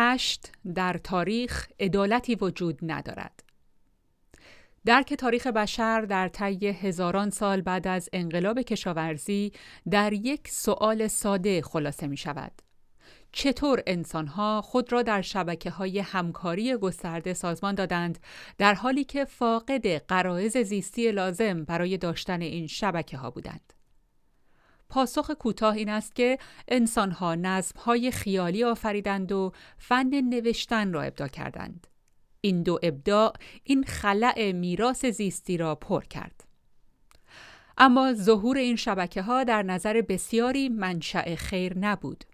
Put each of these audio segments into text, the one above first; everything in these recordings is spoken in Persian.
هشت در تاریخ عدالتی وجود ندارد. درک تاریخ بشر در طی هزاران سال بعد از انقلاب کشاورزی در یک سؤال ساده خلاصه می شود. چطور انسان‌ها خود را در شبکه‌های همکاری گسترده سازمان دادند در حالی که فاقد غرایز زیستی لازم برای داشتن این شبکه‌ها بودند؟ پاسخ کوتاه این است که انسان‌ها نظم‌های خیالی آفریدند و فن نوشتن را ابداع کردند. این دو ابداع این خلأ میراث زیستی را پر کرد. اما ظهور این شبکه‌ها در نظر بسیاری منشأ خیر نبود.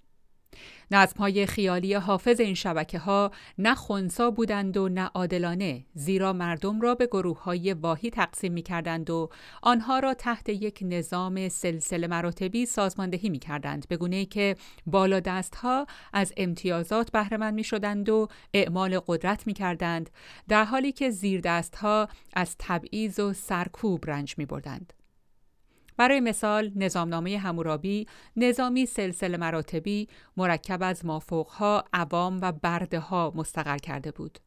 نظم‌های خیالی حافظ این شبکه‌ها نه خنثی بودند و نه عادلانه، زیرا مردم را به گروه‌های واهی تقسیم می‌کردند و آنها را تحت یک نظام سلسله مراتبی سازماندهی می‌کردند، به گونه‌ای که بالادست‌ها از امتیازات بهره‌مند می‌شدند و اعمال قدرت می‌کردند، در حالی که زیردست‌ها از تبعیض و سرکوب رنج می‌بردند. برای مثال، نظامنامه حمورابی نظامی سلسله مراتبی مرکب از مافوقها، عوام و بردهها مستقر کرده بود.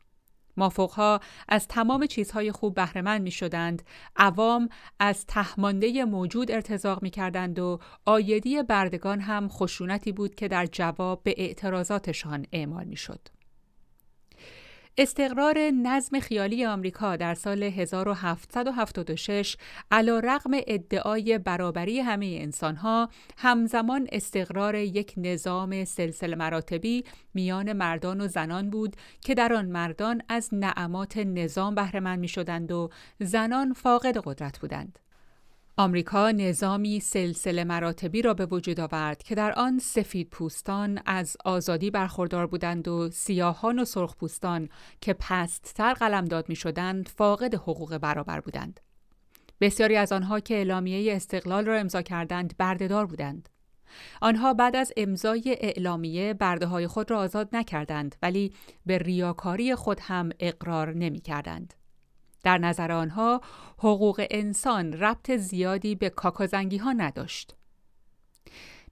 مافوقها از تمام چیزهای خوب بهره‌مند می‌شدند، عوام از تهمانده موجود ارتزاق می‌کردند و آیدی بردگان هم خشونتی بود که در جواب به اعتراضاتشان اعمال می‌شد. استقرار نظم خیالی آمریکا در سال 1776 علی‌رغم ادعای برابری همه انسان‌ها، همزمان استقرار یک نظام سلسله مراتبی میان مردان و زنان بود که در آن مردان از نعمات نظام بهره‌مند می‌شدند و زنان فاقد قدرت بودند. آمریکا نظامی سلسله مراتبی را به وجود آورد که در آن سفیدپوستان از آزادی برخوردار بودند و سیاهان و سرخپوستان که پست‌تر قلمداد می‌شدند فاقد حقوق برابر بودند. بسیاری از آنها که اعلامیه استقلال را امضا کردند بردهدار بودند. آنها بعد از امضای اعلامیه برده‌های خود را آزاد نکردند، ولی به ریاکاری خود هم اقرار نمی‌کردند. در نظر آنها حقوق انسان ربط زیادی به کاکازنگی ها نداشت.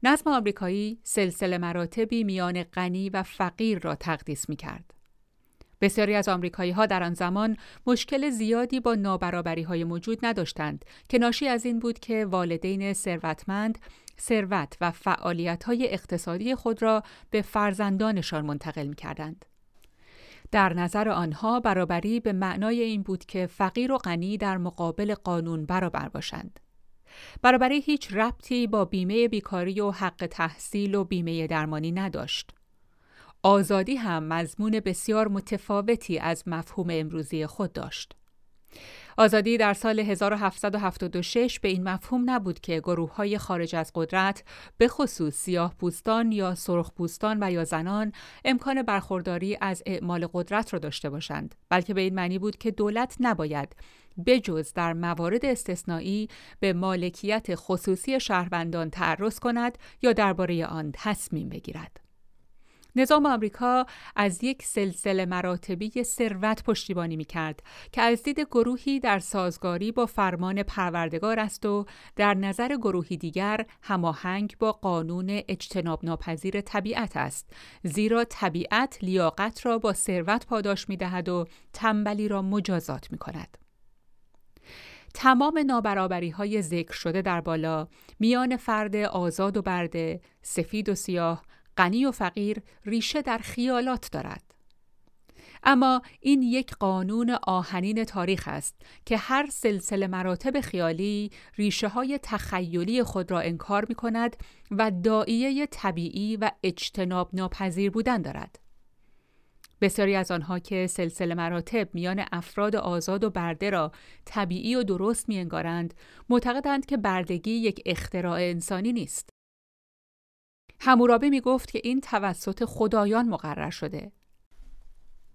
نظم آمریکایی سلسله مراتبی میان غنی و فقیر را تقدیس می کرد. بسیاری از آمریکایی ها در آن زمان مشکل زیادی با نابرابری های موجود نداشتند که ناشی از این بود که والدین ثروتمند ثروت و فعالیت های اقتصادی خود را به فرزندانشان منتقل می کردند. در نظر آنها برابری به معنای این بود که فقیر و غنی در مقابل قانون برابر باشند. برابری هیچ ربطی با بیمه بیکاری و حق تحصیل و بیمه درمانی نداشت. آزادی هم مضمون بسیار متفاوتی از مفهوم امروزی خود داشت. آزادی در سال 1776 به این مفهوم نبود که گروه‌های خارج از قدرت، به خصوص سیاه‌پوستان یا سرخ‌پوستان و یا زنان، امکان برخورداری از اعمال قدرت را داشته باشند، بلکه به این معنی بود که دولت نباید بجز در موارد استثنایی به مالکیت خصوصی شهروندان تعرض کند یا درباره آن تصمیم بگیرد. نظام آمریکا از یک سلسله مراتبی ثروت پشتیبانی می‌کرد که از دید گروهی در سازگاری با فرمان پروردگار است و در نظر گروهی دیگر هماهنگ با قانون اجتناب ناپذیر طبیعت است، زیرا طبیعت لیاقت را با ثروت پاداش می‌دهد و تنبلی را مجازات می‌کند. تمام نابرابری‌های ذکر شده در بالا میان فرد آزاد و برده، سفید و سیاه، غنی و فقیر ریشه در خیالات دارد. اما این یک قانون آهنین تاریخ است که هر سلسله مراتب خیالی ریشه های تخیلی خود را انکار می کند و داعیه طبیعی و اجتناب ناپذیر بودن دارد. بسیاری از آنها که سلسله مراتب میان افراد آزاد و برده را طبیعی و درست می انگارند، معتقدند که بردگی یک اختراع انسانی نیست. حمورابی می گفت که این توسط خدایان مقرر شده.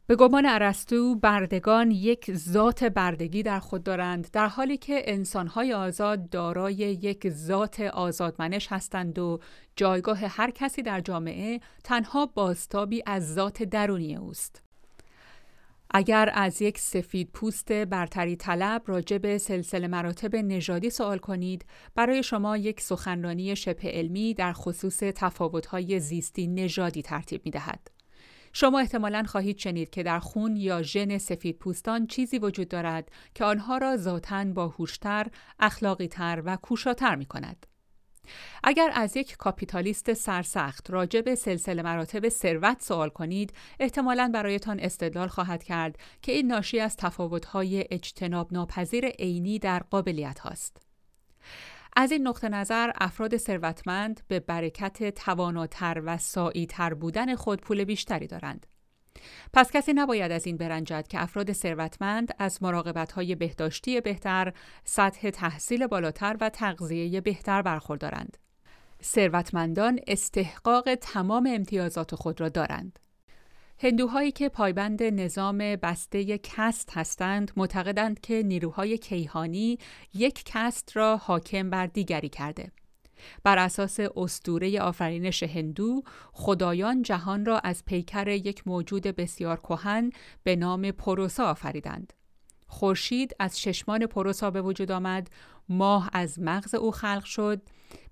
به گمان ارسطو، بردگان یک ذات بردگی در خود دارند، در حالی که انسانهای آزاد دارای یک ذات آزادمنش هستند و جایگاه هر کسی در جامعه تنها بازتابی از ذات درونی اوست. اگر از یک سفید پوست برتری طلب راجع به سلسله مراتب نژادی سوال کنید، برای شما یک سخنرانی شبه علمی در خصوص تفاوت‌های زیستی نژادی ترتیب می‌دهد. شما احتمالاً خواهید شنید که در خون یا ژن سفیدپوستان چیزی وجود دارد که آنها را ذاتاً باهوشتر، اخلاقی‌تر و کوشاتر می‌کند. اگر از یک کاپیتالیست سرسخت راجع به سلسله مراتب ثروت سوال کنید، احتمالاً برایتان استدلال خواهد کرد که این ناشی از تفاوت‌های اجتناب ناپذیر عینی در قابلیت هاست. از این نقطه نظر افراد ثروتمند به برکت تواناتر و سعی‌تر بودن خود پول بیشتری دارند. پس کسی نباید از این برنجد که افراد ثروتمند از مراقبت‌های بهداشتی بهتر، سطح تحصیل بالاتر و تغذیه بهتر برخوردارند. ثروتمندان استحقاق تمام امتیازات خود را دارند. هندوهایی که پایبند نظام بسته کست هستند معتقدند که نیروهای کیهانی یک کست را حاکم بر دیگری کرده. بر اساس اسطوره آفرینش هندو، خدایان جهان را از پیکر یک موجود بسیار کهن به نام پروسا آفریدند. خورشید از چشمان پروسا به وجود آمد، ماه از مغز او خلق شد،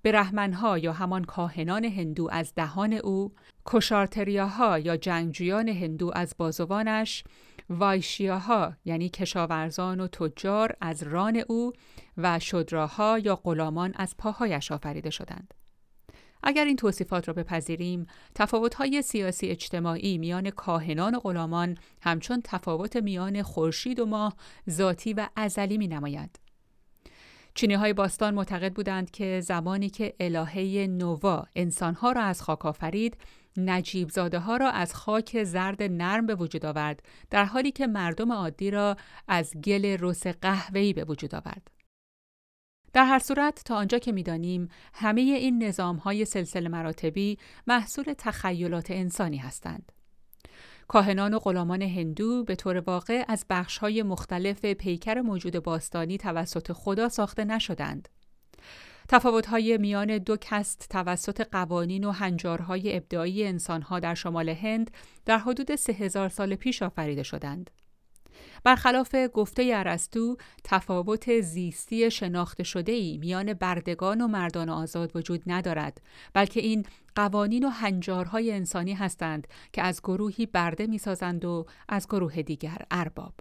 برهمنها یا همان کاهنان هندو از دهان او، کشارتریاها یا جنگجویان هندو از بازوانش، وایشیاها یعنی کشاورزان و تجار از ران او و شودراها یا غلامان از پاهایش آفریده شدند. اگر این توصیفات را بپذیریم، تفاوت‌های سیاسی اجتماعی میان کاهنان و غلامان همچون تفاوت میان خورشید و ماه ذاتی و ازلی می‌نماید. چینی‌های باستان معتقد بودند که زمانی که الهه نووا انسان‌ها را از خاک آفرید، نجیب‌زاده‌ها را از خاک زرد نرم به وجود آورد، در حالی که مردم عادی را از گل رس قهوه‌ای به وجود آورد. در هر صورت تا آنجا که می‌دانیم، همه این نظام‌های سلسله مراتبی محصول تخیلات انسانی هستند. کاهنان و غلامان هندو به طور واقع از بخش‌های مختلف پیکر موجود باستانی توسط خدا ساخته نشدند. تفاوت‌های میان دو کست توسط قوانین و هنجارهای ابداعی انسان‌ها در شمال هند در حدود 3000 سال پیش آفریده شدند. برخلاف گفته ارسطو، تفاوت زیستی شناخته شده‌ای میان بردگان و مردان آزاد وجود ندارد، بلکه این قوانین و هنجارهای انسانی هستند که از گروهی برده می‌سازند و از گروه دیگر ارباب.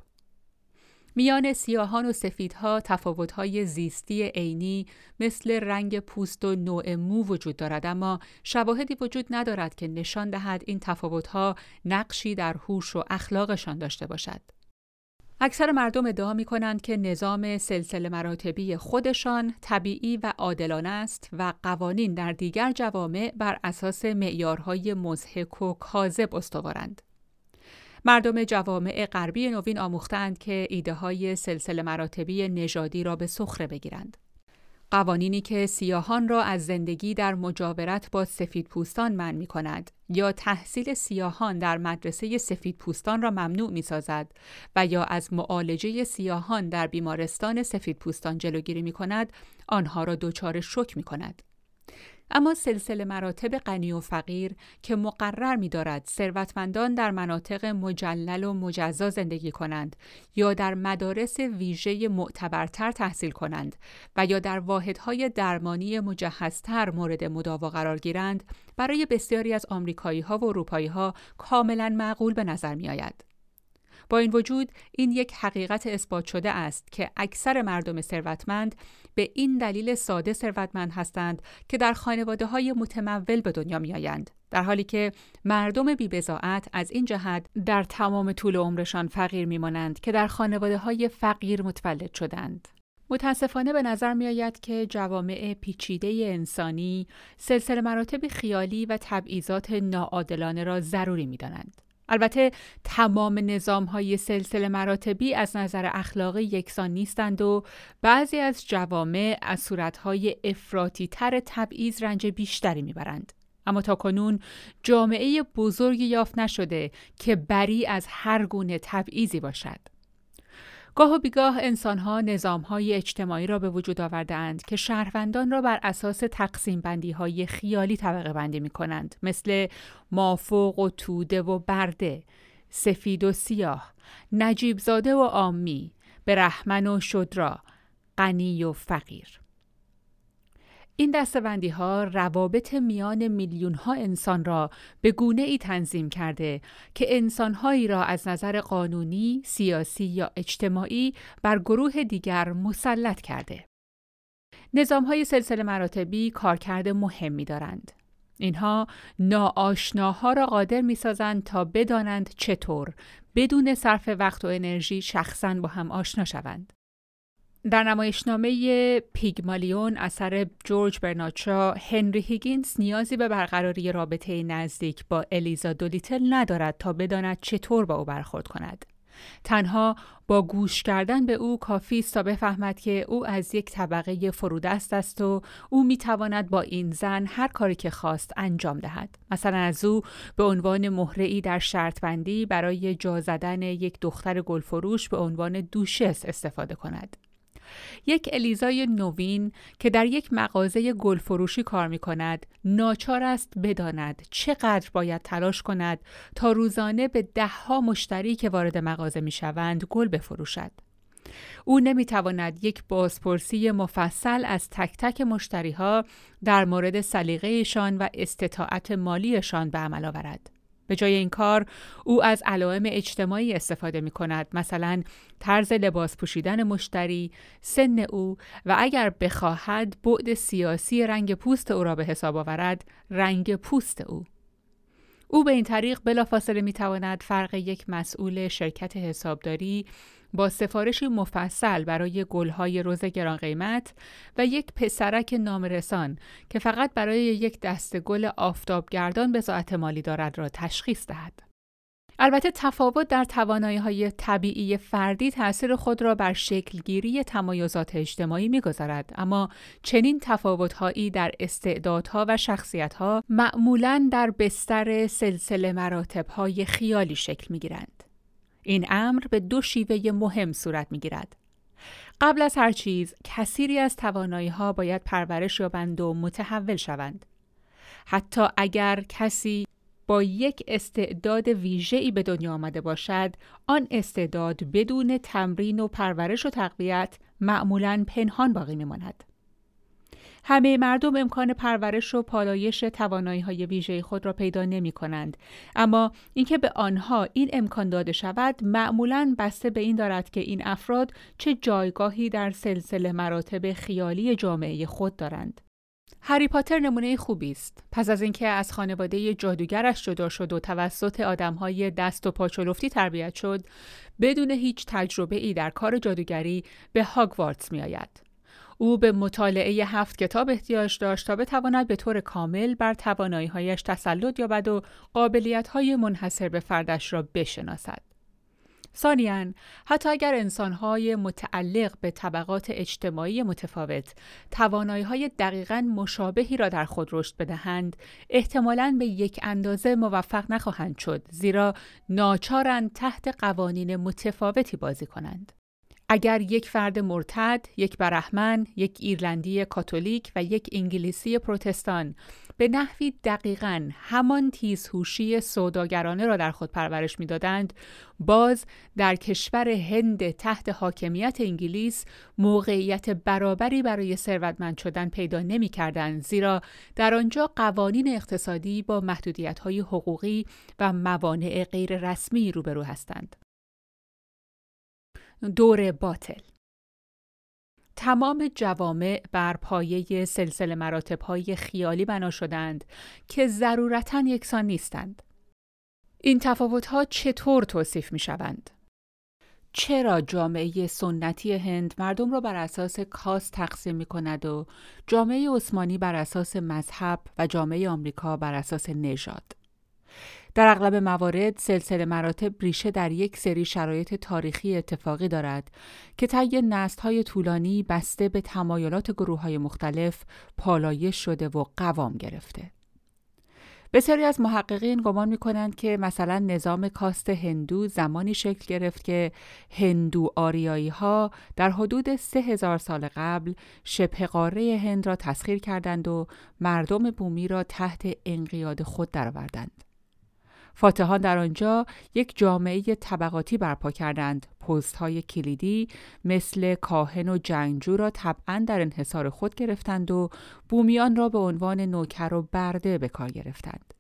میان سیاهان و سفیدها تفاوت‌های زیستی عینی مثل رنگ پوست و نوع مو وجود دارد، اما شواهدی وجود ندارد که نشان دهد این تفاوت‌ها نقشی در هوش و اخلاقشان داشته باشد. اکثر مردم ادعا می‌کنند که نظام سلسله مراتبی خودشان طبیعی و عادلانه است و قوانین در دیگر جوامع بر اساس معیارهای مضحک و کاذب استوارند. مردم جوامع غربی نوین آموختند که ایده‌های سلسله مراتبی نژادی را به سخره بگیرند. قوانینی که سیاهان را از زندگی در مجاورت با سفیدپوستان منع می‌کند یا تحصیل سیاهان در مدرسه سفیدپوستان را ممنوع می‌سازد و یا از معالجه سیاهان در بیمارستان سفیدپوستان جلوگیری می‌کند، آنها را دچار شوک می‌کند. اما سلسله مراتب غنی و فقیر که مقرر می‌دارد ثروتمندان در مناطق مجلل و مجزا زندگی کنند یا در مدارس ویژه معتبرتر تحصیل کنند و یا در واحدهای درمانی مجهزتر مورد مداوا قرار گیرند، برای بسیاری از آمریکایی‌ها و اروپایی‌ها کاملاً معقول به نظر می‌آید. با این وجود، این یک حقیقت اثبات شده است که اکثر مردم ثروتمند به این دلیل ساده ثروتمند هستند که در خانواده‌های متمول به دنیا می‌آیند، در حالی که مردم بی‌بضاعت از این جهت در تمام طول عمرشان فقیر می‌مانند که در خانواده‌های فقیر متولد شدند. متاسفانه به نظر می‌آید که جوامع پیچیده انسانی سلسله مراتب خیالی و تبعیضات ناعادلانه را ضروری می‌دانند. البته تمام نظام‌های سلسله مراتبی از نظر اخلاقی یکسان نیستند و بعضی از جوامع از صورت‌های افراطی‌تر تبعیض رنج بیشتری می‌برند. اما تاکنون جامعه بزرگی یافت نشده که بری از هر گونه تبعیضی باشد. گاه و بیگاه انسان‌ها نظام‌های اجتماعی را به وجود آورده‌اند که شهروندان را بر اساس تقسیم‌بندی‌های خیالی طبقه‌بندی می‌کنند، مثل مافوق و توده و برده، سفید و سیاه، نجیب‌زاده و عامی، برهمن و شودرا، غنی و فقیر. این دسته‌بندی ها روابط میان میلیون ها انسان را به گونه ای تنظیم کرده که انسان هایی را از نظر قانونی، سیاسی یا اجتماعی بر گروه دیگر مسلط کرده. نظام های سلسله مراتبی کارکرد مهمی دارند. اینها ناآشناها را قادر می‌سازند تا بدانند چطور بدون صرف وقت و انرژی شخصاً با هم آشنا شوند. در نمایشنامه پیگمالیون اثر جورج برنارد شا، هنری هیگینز نیازی به برقراری رابطه نزدیک با الیزا دولیتل ندارد تا بداند چطور با او برخورد کند. تنها با گوش کردن به او کافی است تا بفهمد که او از یک طبقه فرودست است و او میتواند با این زن هر کاری که خواست انجام دهد. مثلا از او به عنوان مهره‌ای در شرطبندی برای جا زدن یک دختر گلفروش به عنوان دوشس استفاده کند. یک الیزای نوین که در یک مغازه گلفروشی کار می کند، ناچار است بداند چقدر باید تلاش کند تا روزانه به دهها مشتری که وارد مغازه می شوند گل بفروشد. او نمی تواند یک بازپرسی مفصل از تک تک مشتری ها در مورد سلیقه‌شان و استطاعت مالیشان به عمل آورد. به جای این کار، او از علائم اجتماعی استفاده می کند، مثلا طرز لباس پوشیدن مشتری، سن او و اگر بخواهد بعد سیاسی رنگ پوست او را به حساب آورد، رنگ پوست او. او به این طریق بلافاصله می تواند فرق یک مسئول شرکت حسابداری با سفارشی مفصل برای گلهای رز گران قیمت و یک پسرک نامرسان که فقط برای یک دسته گل آفتابگردان بضاعت مالی دارد را تشخیص دهد. البته تفاوت در توانایی‌های طبیعی فردی تأثیر خود را بر شکلگیری تمایزات اجتماعی می‌گذارد، اما چنین تفاوت‌هایی در استعدادها و شخصیت‌ها معمولاً در بستر سلسله مراتب‌های خیالی شکل می‌گیرند. این امر به دو شیوه مهم صورت می‌گیرد. قبل از هر چیز، کثیری از توانایی‌ها باید پرورش یابند و متحول شوند. حتی اگر کسی با یک استعداد ویژه‌ای به دنیا آمده باشد، آن استعداد بدون تمرین و پرورش و تقویت معمولاً پنهان باقی می‌ماند. همه مردم امکان پرورش و پالایش توانایی‌های ویژه خود را پیدا نمی‌کنند، اما اینکه به آنها این امکان داده شود معمولاً بسته به این دارد که این افراد چه جایگاهی در سلسله مراتب خیالی جامعه خود دارند. هری پاتر نمونه خوبی است. پس از اینکه از خانواده جادوگرش جدا شد و توسط آدم‌های دست و پاچلفتی تربیت شد، بدون هیچ تجربه‌ای در کار جادوگری به هاگوارتس می‌آید. او به مطالعه 7 کتاب احتیاج داشت تا بتواند به طور کامل بر توانایی‌هایش تسلط یابد و قابلیت‌های منحصر به فردش را بشناسد. ثانیاً، حتی اگر انسان‌های متعلق به طبقات اجتماعی متفاوت توانایی‌های دقیقاً مشابهی را در خود رشد بدهند، احتمالاً به یک اندازه موفق نخواهند شد، زیرا ناچارند تحت قوانین متفاوتی بازی کنند. اگر یک فرد مرتد، یک برهمن، یک ایرلندی کاتولیک و یک انگلیسی پروتستان به نحوی دقیقاً همان تیزهوشی سوداگرانه را در خود پرورش می‌دادند، باز در کشور هند تحت حاکمیت انگلیس موقعیت برابری برای ثروتمند شدن پیدا نمی‌کردند، زیرا در آنجا قوانین اقتصادی با محدودیت‌های حقوقی و موانع غیررسمی روبرو هستند. دور باطل. تمام جوامع بر پایه سلسله مراتب‌های خیالی بنا شدند که ضرورتاً یکسان نیستند. این تفاوت‌ها چطور توصیف می‌شوند؟ چرا جامعه سنتی هند مردم را بر اساس کاست تقسیم می‌کند و جامعه عثمانی بر اساس مذهب و جامعه آمریکا بر اساس نژاد؟ در اغلب موارد سلسله مراتب ریشه در یک سری شرایط تاریخی اتفاقی دارد که طی نسل‌های طولانی بسته به تمایلات گروه‌های مختلف پالایش شده و قوام گرفته. بسیاری از محققین گمان می‌کنند که مثلا نظام کاست هندو زمانی شکل گرفت که هندو آریایی‌ها در حدود 3000 سال قبل شبه قاره هند را تسخیر کردند و مردم بومی را تحت انقیاد خود درآوردند. فاتحان در آنجا یک جامعه طبقاتی برپا کردند. پست‌های کلیدی مثل کاهن و جنگجو را طبعاً در انحصار خود گرفتند و بومیان را به عنوان نوکر و برده به کار گرفتند.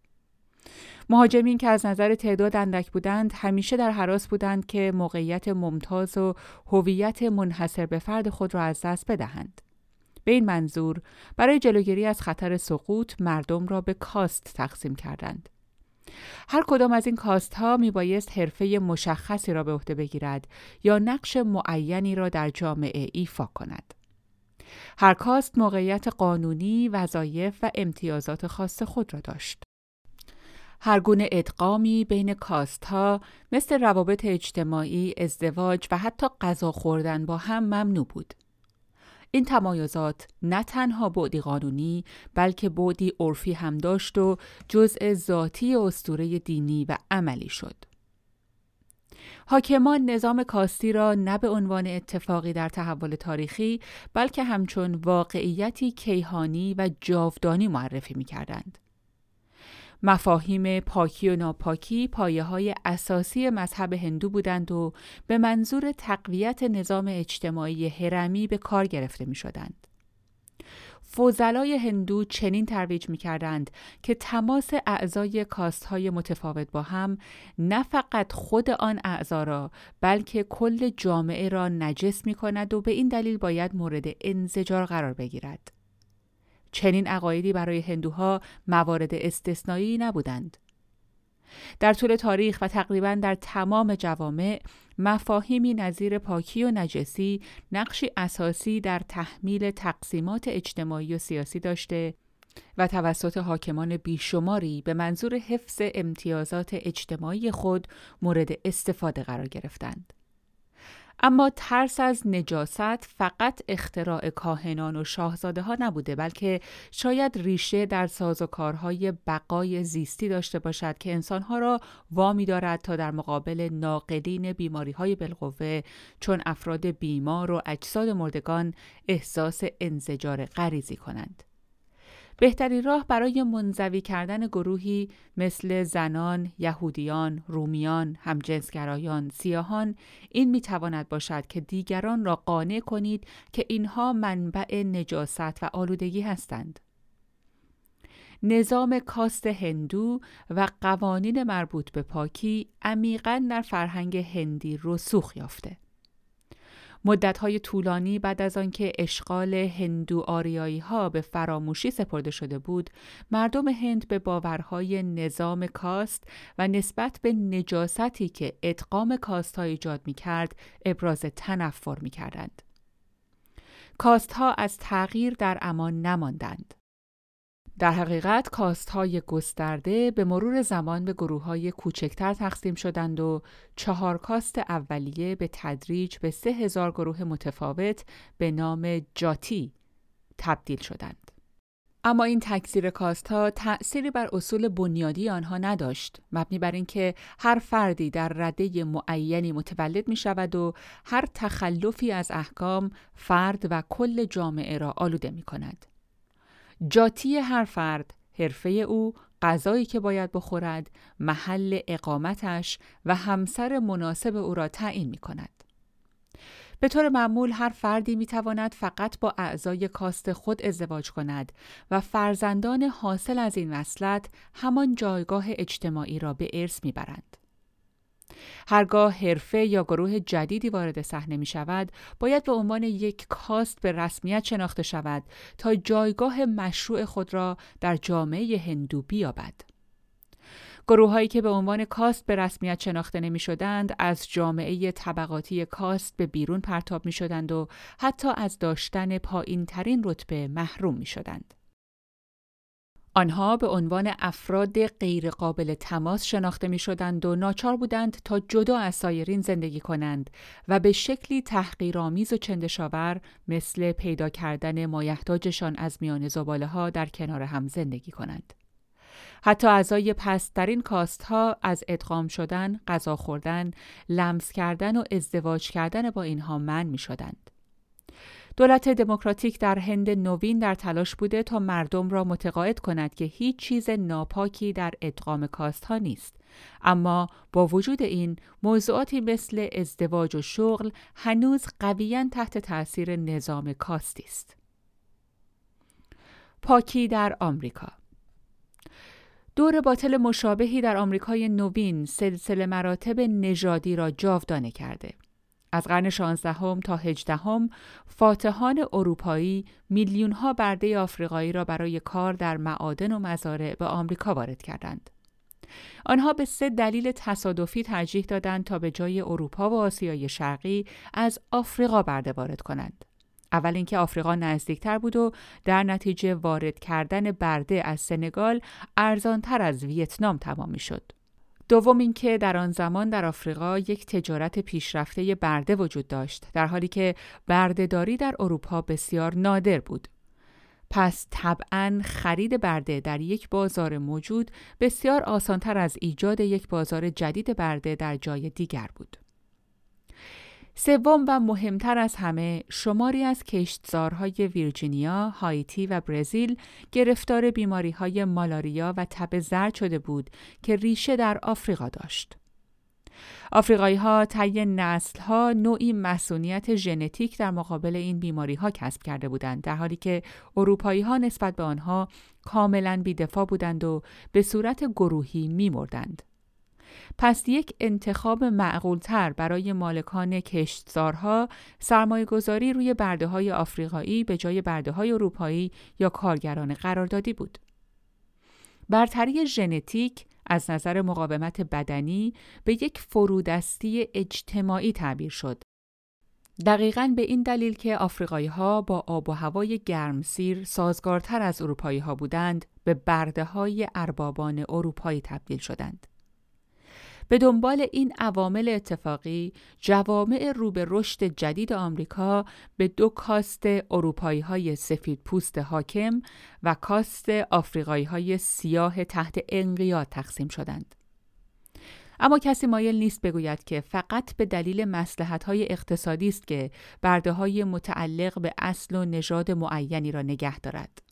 مهاجمین که از نظر تعداد اندک بودند، همیشه در هراس بودند که موقعیت ممتاز و هویت منحصر به فرد خود را از دست بدهند. به این منظور برای جلوگیری از خطر سقوط مردم را به کاست تقسیم کردند. هر کدام از این کاست ها می بایست حرفه مشخصی را به عهده بگیرد یا نقش معینی را در جامعه ایفا کند. هر کاست موقعیت قانونی، وظایف و امتیازات خاص خود را داشت. هر گونه ادغامی بین کاست ها مثل روابط اجتماعی، ازدواج و حتی غذا خوردن با هم ممنوع بود. این تمایزات نه تنها بعدی قانونی بلکه بعدی عرفی هم داشت و جزء ذاتی اسطوره دینی و عملی شد. حاکمان نظام کاستی را نه به عنوان اتفاقی در تحول تاریخی بلکه همچون واقعیتی کیهانی و جاودانی معرفی می‌کردند. مفاهیم پاکی و ناپاکی پایه‌های اساسی مذهب هندو بودند و به منظور تقویت نظام اجتماعی هرمی به کار گرفته می‌شدند. فضلای هندو چنین ترویج می‌کردند که تماس اعضای کاست‌های متفاوت با هم نه فقط خود آن اعضا را بلکه کل جامعه را نجس می‌کند و به این دلیل باید مورد انزجار قرار بگیرد. چنین عقایدی برای هندوها موارد استثنایی نبودند. در طول تاریخ و تقریباً در تمام جوامع، مفاهیمی نظیر پاکی و نجسی نقشی اساسی در تحمیل تقسیمات اجتماعی و سیاسی داشته و توسط حاکمان بیشماری به منظور حفظ امتیازات اجتماعی خود مورد استفاده قرار گرفتند. اما ترس از نجاست فقط اختراع کاهنان و شاهزاده ها نبوده، بلکه شاید ریشه در سازوکارهای بقای زیستی داشته باشد که انسانها را وامی دارد تا در مقابل ناقلین بیماری های بالقوه چون افراد بیمار و اجساد مردگان احساس انزجار غریزی کنند. بهترین راه برای منزوی کردن گروهی مثل زنان، یهودیان، رومیان، همجنسگرایان، سیاهان این میتواند باشد که دیگران را قانع کنید که اینها منبع نجاست و آلودگی هستند. نظام کاست هندو و قوانین مربوط به پاکی عمیقاً در فرهنگ هندی رسوخ یافته. مدت‌های طولانی بعد از آنکه اشغال هندو آریایی‌ها به فراموشی سپرده شده بود، مردم هند به باورهای نظام کاست و نسبت به نجاستی که ادغام کاست‌ها ایجاد می‌کرد، ابراز تنفر می‌کردند. کاست‌ها از تغییر در امان نماندند. در حقیقت کاست‌های گسترده به مرور زمان به گروه‌های کوچکتر تقسیم شدند و 4 کاست اولیه به تدریج به 3000 گروه متفاوت به نام جاتی تبدیل شدند. اما این تکثیر کاست‌ها تأثیری بر اصول بنیادی آنها نداشت، مبنی بر اینکه هر فردی در رده معینی متولد می‌شود و هر تخلفی از احکام فرد و کل جامعه را آلوده می‌کند. جاتی هر فرد، حرفه او، غذایی که باید بخورد، محل اقامتش و همسر مناسب او را تعیین می کند. به طور معمول هر فردی می تواند فقط با اعضای کاست خود ازدواج کند و فرزندان حاصل از این وصلت همان جایگاه اجتماعی را به ارث می برند. هرگاه حرفه یا گروه جدیدی وارد صحنه می شود، باید به عنوان یک کاست به رسمیت شناخته شود تا جایگاه مشروع خود را در جامعه هندو بیابد. گروه‌هایی که به عنوان کاست به رسمیت شناخته نمی شدند، از جامعه طبقاتی کاست به بیرون پرتاب می شدند و حتی از داشتن پایین ترین رتبه محروم می شدند. آنها به عنوان افراد غیرقابل تماس شناخته می شدند و ناچار بودند تا جدا از سایرین زندگی کنند و به شکلی تحقیرآمیز و چندشاور مثل پیدا کردن مایحتاجشان از میان زباله ها در کنار هم زندگی کنند. حتی اعضای پست‌ترین کاست ها از ادغام شدن، غذا خوردن، لمس کردن و ازدواج کردن با اینها منع می شدند. دولت دموکراتیک در هند نوین در تلاش بوده تا مردم را متقاعد کند که هیچ چیز ناپاکی در ادغام کاست ها نیست. اما با وجود این، موضوعاتی مثل ازدواج و شغل هنوز قویاً تحت تأثیر نظام کاستی است. پاکی در آمریکا. دور باطل مشابهی در آمریکای نوین سلسله مراتب نژادی را جاودانه کرده. از قرن 16 تا 18 فاتحان اروپایی میلیون‌ها برده آفریقایی را برای کار در معادن و مزارع به آمریکا وارد کردند. آنها به 3 دلیل تصادفی ترجیح دادند تا به جای اروپا و آسیای شرقی از آفریقا برده وارد کنند. اول اینکه آفریقا نزدیکتر بود و در نتیجه وارد کردن برده از سنگال ارزانتر از ویتنام تمام می‌شد. دوم اینکه در آن زمان در آفریقا یک تجارت پیشرفته برده وجود داشت، در حالی که بردهداری در اروپا بسیار نادر بود. پس طبعاً خرید برده در یک بازار موجود بسیار آسانتر از ایجاد یک بازار جدید برده در جای دیگر بود. سوم و مهمتر از همه، شماری از کشتزارهای ویرجینیا، هایتی و برزیل گرفتار بیماری‌های مالاریا و تب زرد شده بود که ریشه در آفریقا داشت. آفریقایی‌ها طی نسل‌ها نوعی مصونیت ژنتیک در مقابل این بیماری‌ها کسب کرده بودند، در حالی که اروپایی‌ها نسبت به آنها کاملاً بی‌دفاع بودند و به صورت گروهی می‌مردند. پس یک انتخاب معقول‌تر برای مالکان کشتزارها سرمایه‌گذاری روی برده‌های آفریقایی به جای برده‌های اروپایی یا کارگران قراردادی بود. برتری ژنتیک از نظر مقاومت بدنی به یک فرودستی اجتماعی تعبیر شد. دقیقاً به این دلیل که آفریقایی‌ها با آب و هوای گرمسیر سازگارتر از اروپایی‌ها بودند، به برده‌های اربابان اروپایی تبدیل شدند. به دنبال این عوامل اتفاقی، جوامع رو به رشد جدید آمریکا به 2 کاست اروپایی‌های سفیدپوست حاکم و کاست آفریقایی‌های سیاه تحت انقیاد تقسیم شدند. اما کسی مایل نیست بگوید که فقط به دلیل مصلحت‌های اقتصادی است که برده‌های متعلق به اصل و نژاد معینی را نگه دارد.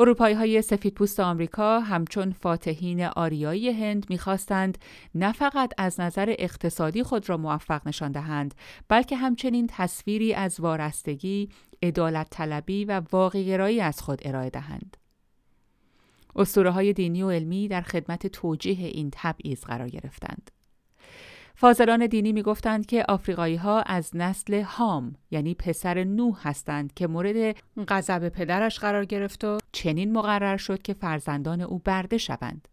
اروپایی‌های سفیدپوست آمریکا همچون فاتحین آریایی هند می‌خواستند نه فقط از نظر اقتصادی خود را موفق نشان دهند، بلکه همچنین تصویری از وارستگی، عدالت‌طلبی و واقع‌گرایی از خود ارائه دهند. اسطوره‌های دینی و علمی در خدمت توجیه این تبعیض قرار گرفتند. فاضلان دینی می‌گفتند که آفریقایی‌ها از نسل هام، یعنی پسر نوح هستند که مورد غضب پدرش قرار گرفت و چنین مقرر شد که فرزندان او برده شوند.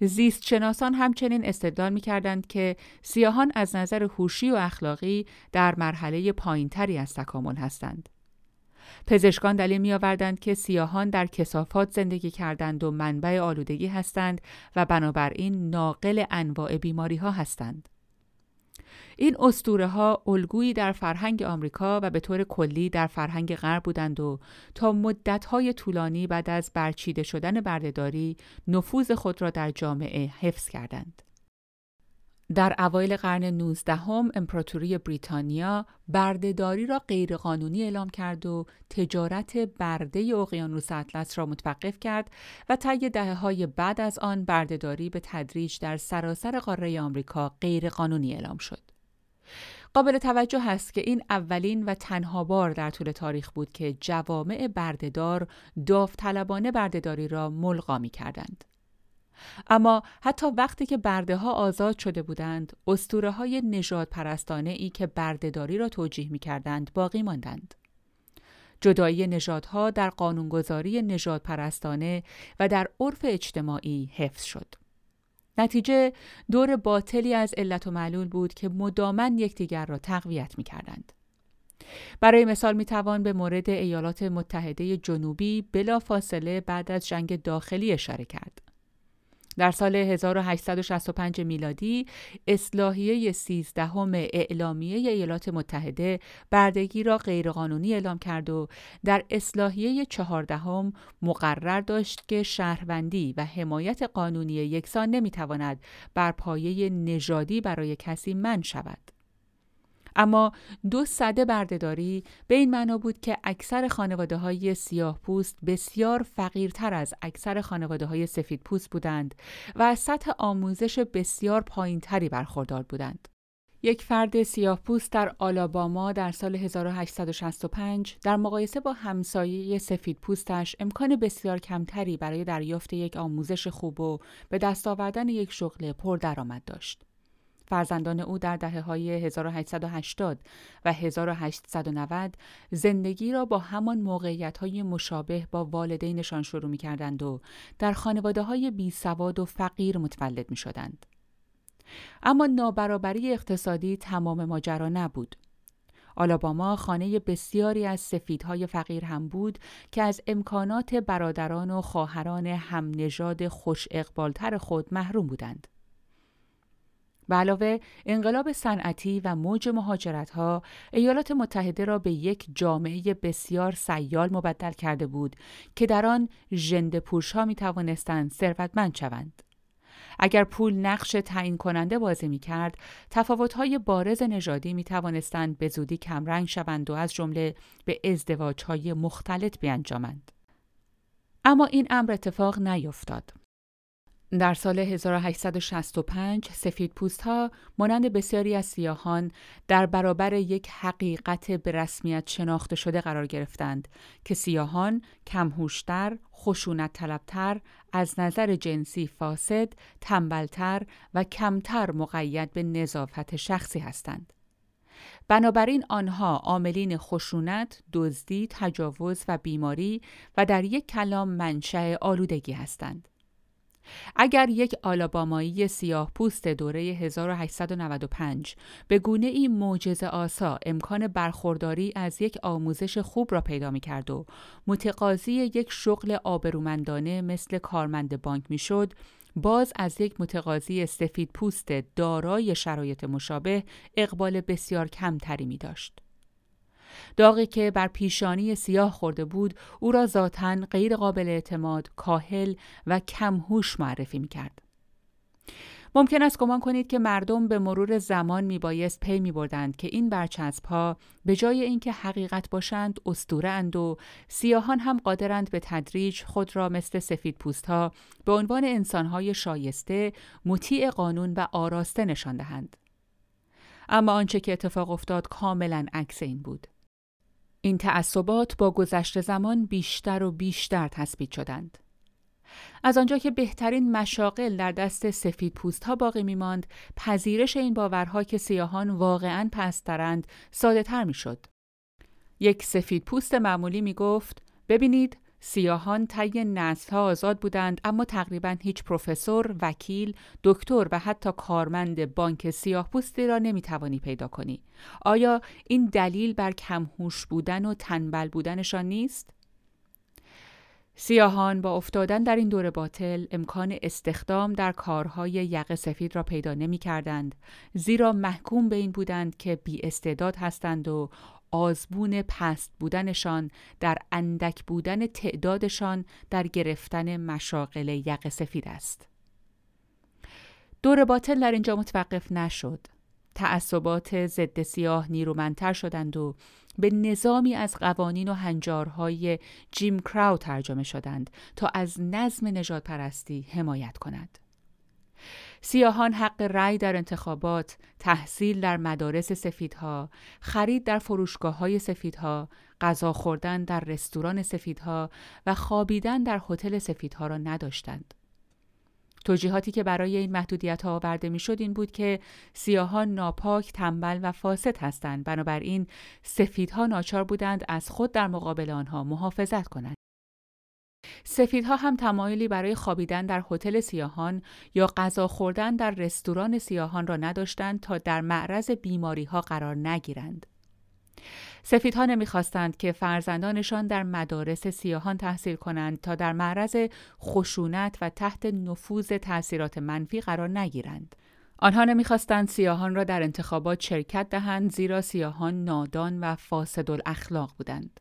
زیست شناسان همچنین استدلال می‌کردند که سیاهان از نظر هوشی و اخلاقی در مرحله پایین‌تری از تکامل هستند. پزشکان دلیل می‌آوردند که سیاهان در کثافات زندگی کردند و منبع آلودگی هستند و بنابراین ناقل انواع بیماری‌ها هستند. این اسطوره‌ها الگویی در فرهنگ آمریکا و به طور کلی در فرهنگ غرب بودند و تا مدت‌های طولانی بعد از برچیده شدن بردهداری نفوذ خود را در جامعه حفظ کردند. در اوایل قرن 19 امپراتوری بریتانیا بردهداری را غیرقانونی اعلام کرد و تجارت برده اقیانوس اطلس را متوقف کرد و طی دهه‌های بعد از آن بردهداری به تدریج در سراسر قاره آمریکا غیرقانونی اعلام شد. قابل توجه است که این اولین و تنها بار در طول تاریخ بود که جوامع بردهدار داوطلبانه بردهداری را ملغا می‌کردند. اما حتی وقتی که برده‌ها آزاد شده بودند، اسطوره‌های نژادپرستانه‌ای که بردهداری را توجیه می‌کردند باقی ماندند. جدایی نژادها در قانونگذاری نژادپرستانه و در عرف اجتماعی حفظ شد. نتیجه دور باطلی از علت و معلول بود که مداماً یکدیگر را تقویت می‌کردند. برای مثال می‌توان به مورد ایالات متحده جنوبی بلافاصله بعد از جنگ داخلی اشاره کرد. در سال 1865 میلادی، اصلاحیه 13 اعلامیه ایالات متحده بردگی را غیرقانونی اعلام کرد و در اصلاحیه 14 مقرر داشت که شهروندی و حمایت قانونی یکسان نمی‌تواند بر پایه نژادی برای کسی منع شود. اما 2 سده بردهداری به این معنا بود که اکثر خانواده‌های سیاه‌پوست بسیار فقیرتر از اکثر خانواده‌های سفیدپوست بودند و از سطح آموزش بسیار پایینتری برخوردار بودند. یک فرد سیاه‌پوست در آلاباما در سال 1865 در مقایسه با همسایه سفیدپوستش امکان بسیار کمتری برای دریافت یک آموزش خوب و به دست آوردن یک شغل پردرآمد داشت. فرزندان او در دهه‌های 1880 و 1890 زندگی را با همان موقعیت‌های مشابه با والدینشان شروع می‌کردند و در خانواده‌های بی‌سواد و فقیر متولد می‌شدند. اما نابرابری اقتصادی تمام ماجرا نبود. آلاباما خانه بسیاری از سفیدهای فقیر هم بود که از امکانات برادران و خواهران همنژاد خوش اقبالتر خود محروم بودند. به علاوه انقلاب صنعتی و موج مهاجرت‌ها ایالات متحده را به یک جامعه بسیار سیال مبدل کرده بود که در آن ژنده‌پوش‌ها می‌توانستند ثروتمند شوند. اگر پول نقش تعیین کننده بازی می‌کرد، تفاوت‌های بارز نژادی می‌توانستند به زودی کمرنگ شوند و از جمله به ازدواج‌های مختلط بیانجامند. اما این امر اتفاق نیفتاد. در سال 1865 سفیدپوست‌ها مانند بسیاری از سیاهان در برابر یک حقیقت به رسمیت شناخته شده قرار گرفتند که سیاهان کم‌هوش‌تر، خشونت طلب‌تر، از نظر جنسی فاسد، تنبل‌تر و کمتر مقید به نظافت شخصی هستند. بنابراین آنها عاملین خشونت، دزدی، تجاوز و بیماری و در یک کلام منشأ آلودگی هستند. اگر یک آلابامایی سیاه پوست دوره 1895 به گونه‌ای معجزه‌آسا امکان برخورداری از یک آموزش خوب را پیدا می‌کرد و متقاضی یک شغل آبرومندانه مثل کارمند بانک می‌شد، باز از یک متقاضی سفید پوست دارای شرایط مشابه اقبال بسیار کمتری می‌داشت. داغی که بر پیشانی سیاه خورده بود او را ذاتاً غیر قابل اعتماد، کاهل و کم‌هوش معرفی می‌کرد. ممکن است گمان کنید که مردم به مرور زمان میبایست پی می‌بردند که این برچسب‌ها به جای اینکه حقیقت باشند اسطوره‌اند و سیاهان هم قادرند به تدریج خود را مثل سفیدپوست‌ها به عنوان انسان‌های شایسته، مطیع قانون و آراسته نشان دهند. اما آنچه که اتفاق افتاد کاملاً عکس این بود. این تعصبات با گذشت زمان بیشتر و بیشتر تثبیت شدند. از آنجا که بهترین مشاغل در دست سفیدپوست‌ها باقی می‌ماند، پذیرش این باورها که سیاهان واقعاً پست‌ترند ساده‌تر می‌شد. یک سفیدپوست معمولی می‌گفت: ببینید، سیاهان طی نسل‌ها آزاد بودند، اما تقریباً هیچ پروفسور، وکیل، دکتر و حتی کارمند بانک سیاه‌پوستی را نمی‌توانی پیدا کنی. آیا این دلیل بر کم‌هوش بودن و تنبل بودنشان نیست؟ سیاهان با افتادن در این دور باطل امکان استخدام در کارهای یقه سفید را پیدا نمی‌کردند، زیرا محکوم به این بودند که بی‌استعداد هستند و آزمون پست بودنشان در اندک بودن تعدادشان در گرفتن مشاغل یقه سفید است. دور باطل در اینجا متوقف نشد. تعصبات ضد سیاه نیرومندتر شدند و به نظامی از قوانین و هنجارهای جیم کراو ترجمه شدند تا از نظم نژادپرستی حمایت کند. سیاهان حق رأی در انتخابات، تحصیل در مدارس سفیدها، خرید در فروشگاه‌های سفیدها، غذا خوردن در رستوران سفیدها و خوابیدن در هتل سفیدها را نداشتند. توجیهاتی که برای این محدودیت‌ها آورده می‌شد این بود که سیاهان ناپاک، تنبل و فاسد هستند، بنابراین سفیدها ناچار بودند از خود در مقابل آنها محافظت کنند. سفیدها هم تمایلی برای خوابیدن در هتل سیاهان یا غذا خوردن در رستوران سیاهان را نداشتند تا در معرض بیماری‌ها قرار نگیرند. سفیدها نمی‌خواستند که فرزندانشان در مدارس سیاهان تحصیل کنند تا در معرض خشونت و تحت نفوذ تأثیرات منفی قرار نگیرند. آنها نمی‌خواستند سیاهان را در انتخابات شرکت دهند، زیرا سیاهان نادان و فاسدالاخلاق بودند.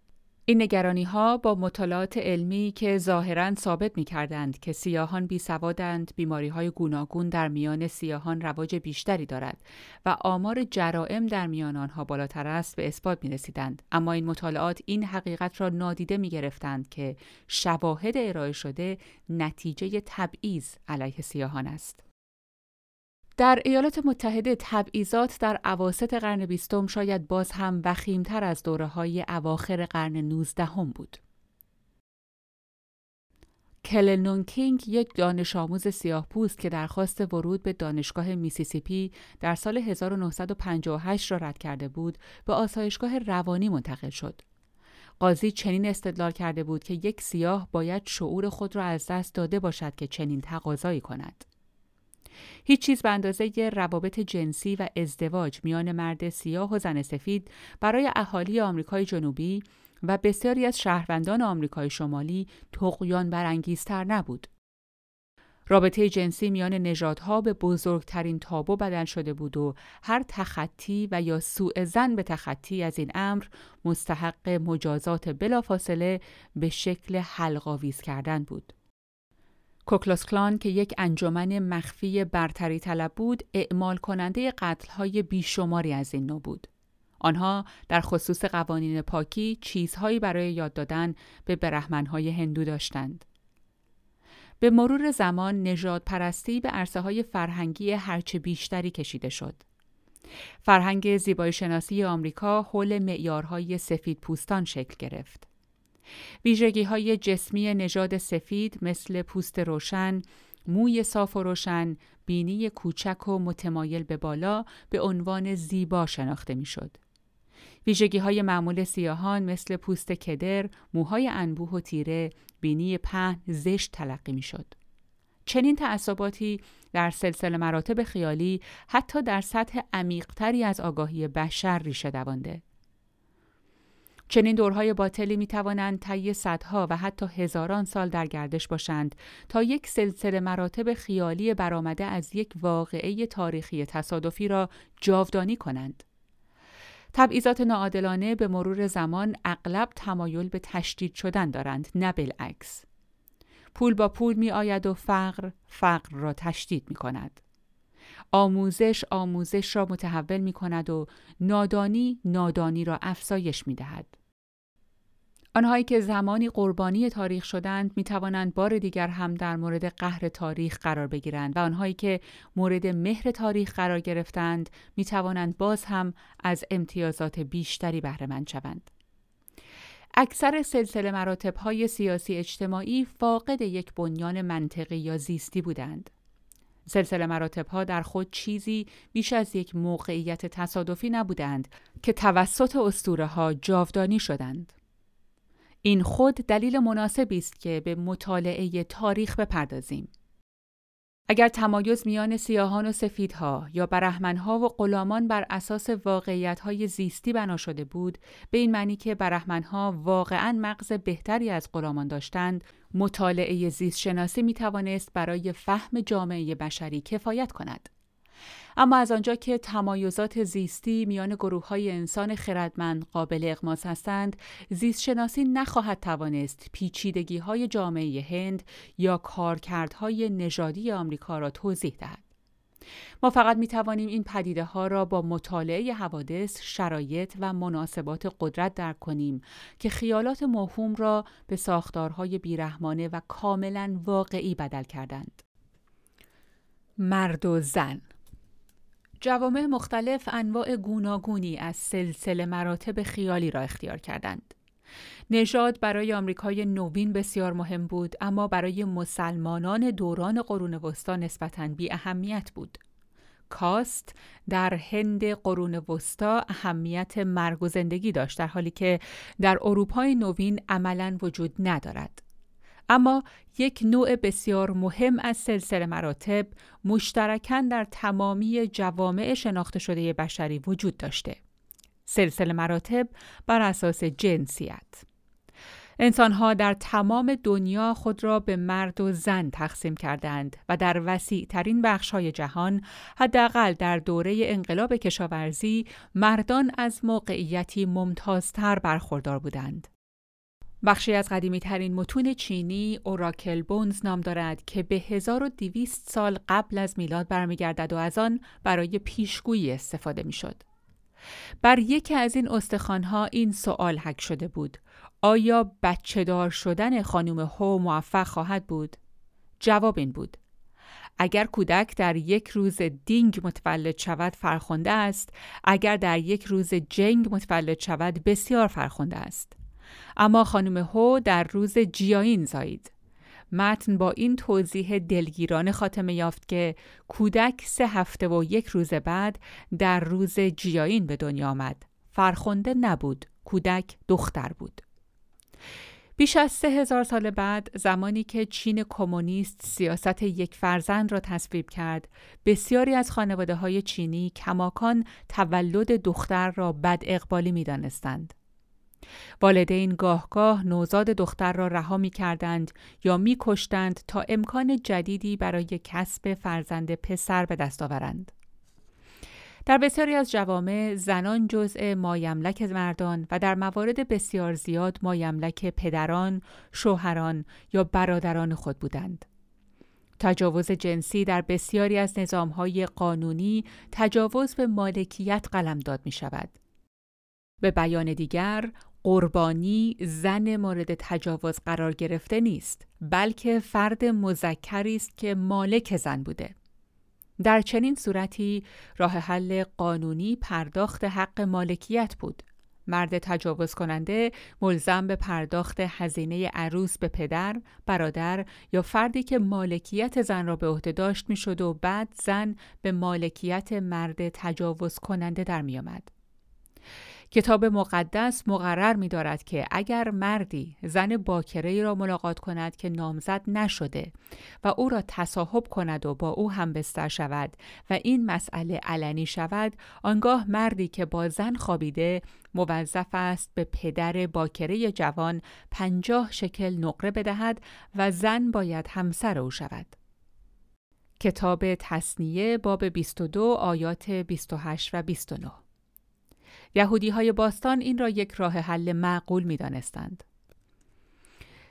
این نگرانی‌ها با مطالعات علمی که ظاهراً ثابت می‌کردند که سیاهان بیسوادند، بیماری‌های گوناگون در میان سیاهان رواج بیشتری دارد و آمار جرائم در میان آنها بالاتر است به اثبات می‌رسیدند. اما این مطالعات این حقیقت را نادیده می‌گرفتند که شواهد ارائه شده نتیجه تبعیض علیه سیاهان است. در ایالات متحده تبعیضات در اواسط قرن 20 شاید باز هم وخیم‌تر از دوره‌های اواخر قرن 19 بود. کلل نونکینگ یک دانش آموز سیاه‌پوست که درخواست ورود به دانشگاه میسیسیپی در سال 1958 را رد کرده بود، به آسایشگاه روانی منتقل شد. قاضی چنین استدلال کرده بود که یک سیاه باید شعور خود را از دست داده باشد که چنین تقاضایی کند. هیچ چیز به اندازه ی روابط جنسی و ازدواج میان مرد سیاه و زن سفید برای اهالی آمریکای جنوبی و بسیاری از شهروندان آمریکای شمالی طغیان برانگیزتر نبود. رابطه جنسی میان نژادها به بزرگترین تابو بدل شده بود و هر تخطی و یا سوء ظن به تخطی از این امر مستحق مجازات بلافاصله به شکل حلق‌آویز کردن بود. کوکلاس کلان که یک انجمن مخفی برتری طلب بود، اعمال کننده قتل‌های بیشماری از این نوع بود. آنها در خصوص قوانین پاکی چیزهایی برای یاد دادن به برهمن‌های هندو داشتند. به مرور زمان نژادپرستی به عرصه‌های فرهنگی هرچه بیشتری کشیده شد. فرهنگ زیبایی شناسی آمریکا حول معیارهای سفیدپوستان شکل گرفت. ویژگی‌های جسمی نژاد سفید مثل پوست روشن، موی صاف و روشن، بینی کوچک و متمایل به بالا به عنوان زیبا شناخته می‌شد. ویژگی‌های معمول سیاهان مثل پوست کدر، موهای انبوه و تیره، بینی پهن زشت تلقی می‌شد. چنین تعصباتی در سلسله مراتب خیالی حتی در سطح عمیق‌تری از آگاهی بشر ریشه دوانده. چنین دورهای باطلی می توانند طی صدها و حتی هزاران سال در گردش باشند تا یک سلسله مراتب خیالی برآمده از یک واقعه تاریخی تصادفی را جاودانی کنند. تبعیضات ناعادلانه به مرور زمان اغلب تمایل به تشدید شدن دارند، نه بالعکس. پول با پول می آید و فقر را تشدید می کند. آموزش را متحول می کند و نادانی را افزایش می دهد. آنهایی که زمانی قربانی تاریخ شدند می توانند بار دیگر هم در مورد قهر تاریخ قرار بگیرند و آنهایی که مورد مهر تاریخ قرار گرفتند می توانند باز هم از امتیازات بیشتری بهره مند شوند. اکثر سلسله مراتب‌های سیاسی اجتماعی فاقد یک بنیان منطقی یا زیستی بودند. سلسله مراتب‌ها در خود چیزی بیش از یک موقعیت تصادفی نبودند که توسط اسطوره‌ها جاودانی شدند. این خود دلیل مناسبی است که به مطالعه تاریخ بپردازیم. اگر تمایز میان سیاهان و سفیدها یا برهمن‌ها و غلامان بر اساس واقعیت‌های زیستی بنا شده بود، به این معنی که برهمن‌ها واقعاً مغز بهتری از غلامان داشتند، مطالعه زیستشناسی می‌توانست برای فهم جامعه بشری کفایت کند. اما از آنجا که تمایزات زیستی میان گروه‌های انسان خردمند قابل اغماس هستند، زیستشناسی نخواهد توانست پیچیدگی‌های جامعه هند یا کارکردهای نژادی آمریکا را توضیح دهد. ما فقط می‌توانیم این پدیده‌ها را با مطالعه حوادث، شرایط و مناسبات قدرت درک کنیم که خیالات موهوم را به ساختارهای بیرحمانه و کاملاً واقعی بدل کردند. مرد و زن. جوامع مختلف انواع گوناگونی از سلسله مراتب خیالی را اختیار کردند. نژاد برای آمریکای نوین بسیار مهم بود، اما برای مسلمانان دوران قرون وسطی نسبتاً بی اهمیت بود. کاست در هند قرون وسطی اهمیت مرگ و زندگی داشت، در حالی که در اروپای نوین عملاً وجود ندارد. اما یک نوع بسیار مهم از سلسله مراتب مشترکاً در تمامی جوامع شناخته شده بشری وجود داشته. سلسله مراتب بر اساس جنسیت. انسان‌ها در تمام دنیا خود را به مرد و زن تقسیم کردند و در وسیع‌ترین بخش‌های جهان، حداقل در دوره انقلاب کشاورزی، مردان از موقعیتی ممتازتر برخوردار بودند. بخشی از قدیمی‌ترین متون چینی، اوراکل بونز نام دارد که به 1200 سال قبل از میلاد برمیگردد و از آن برای پیشگویی استفاده می‌شد. بر یکی از این استخوان‌ها این سوال حک شده بود: آیا بچه دار شدن خانم هو موفق خواهد بود؟ جواب این بود: اگر کودک در یک روز دینگ متولد شود فرخنده است، اگر در یک روز جنگ متولد شود بسیار فرخنده است. اما خانم هو در روز جیاین زایید. متن با این توضیح دلگیرانه خاتمه یافت که کودک 3 هفته و 1 روز بعد در روز جیاین به دنیا آمد. فرخنده نبود، کودک دختر بود. بیش از 3000 سال بعد، زمانی که چین کمونیست سیاست یک فرزند را تصویب کرد، بسیاری از خانواده‌های چینی کماکان تولد دختر را بد اقبالی می‌دانستند. والدین گاهگاه نوزاد دختر را رها می‌کردند یا می‌کشتند تا امکان جدیدی برای کسب فرزند پسر به دست آورند. در بسیاری از جوامع، زنان جزء مایملک مردان و در موارد بسیار زیاد مایملک پدران، شوهران یا برادران خود بودند. تجاوز جنسی در بسیاری از نظام‌های قانونی تجاوز به مالکیت قلمداد می‌شود. به بیان دیگر، قربانی زن مورد تجاوز قرار گرفته نیست، بلکه فرد مذکری است که مالک زن بوده. در چنین صورتی راه حل قانونی پرداخت حق مالکیت بود. مرد تجاوز کننده ملزم به پرداخت هزینه عروس به پدر، برادر یا فردی که مالکیت زن را به عهده داشت میشد و بعد زن به مالکیت مرد تجاوز کننده در میآمد. کتاب مقدس مقرر می‌دارد که اگر مردی زن باکره‌ای را ملاقات کند که نامزد نشده و او را تصاحب کند و با او همبستر شود و این مسئله علنی شود، آنگاه مردی که با زن خوابیده موظف است به پدر باکره جوان 50 شکل نقره بدهد و زن باید همسر او شود. کتاب تثنیه باب 22 آیات 28 و 29. یهودی‌های باستان این را یک راه حل معقول می‌دانستند.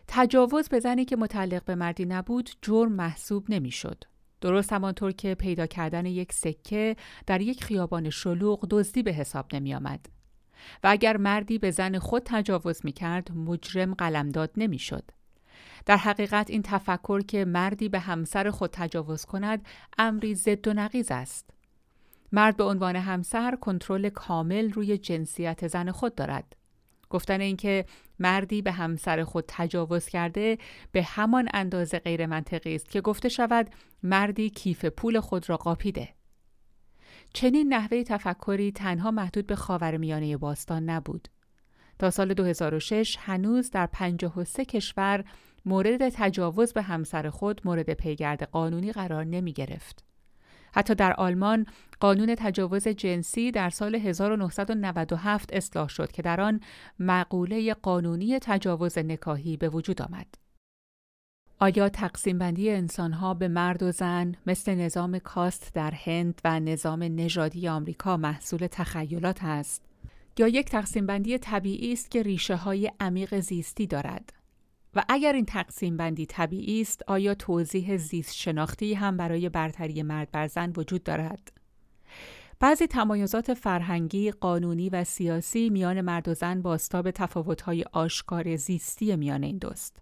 تجاوز به زنی که متعلق به مردی نبود جرم محسوب نمی‌شد. درست همانطور که پیدا کردن یک سکه در یک خیابان شلوغ دزدی به حساب نمی‌آمد. و اگر مردی به زن خود تجاوز می‌کرد مجرم قلمداد نمی‌شد. در حقیقت این تفکر که مردی به همسر خود تجاوز کند امری ضد و نقیض است. مرد به عنوان همسر کنترل کامل روی جنسیت زن خود دارد. گفتن اینکه مردی به همسر خود تجاوز کرده به همان اندازه غیر منطقی است که گفته شود مردی کیف پول خود را قاپیده. چنین نحوه تفکری تنها محدود به خاورمیانه باستان نبود. تا سال 2006 هنوز در 53 کشور مورد تجاوز به همسر خود مورد پیگرد قانونی قرار نمی گرفت. حتی در آلمان قانون تجاوز جنسی در سال 1997 اصلاح شد که در آن مقوله قانونی تجاوز نکاحی به وجود آمد. آیا تقسیم بندی انسانها به مرد و زن مثل نظام کاست در هند و نظام نژادی آمریکا محصول تخیلات است یا یک تقسیم بندی طبیعی است که ریشه‌های عمیق زیستی دارد؟ و اگر این تقسیم بندی طبیعی است، آیا توضیح زیست شناختی هم برای برتری مرد بر زن وجود دارد؟ بعضی تمایزات فرهنگی، قانونی و سیاسی میان مرد و زن باستا به تفاوت‌های آشکار زیستی میان این دوست.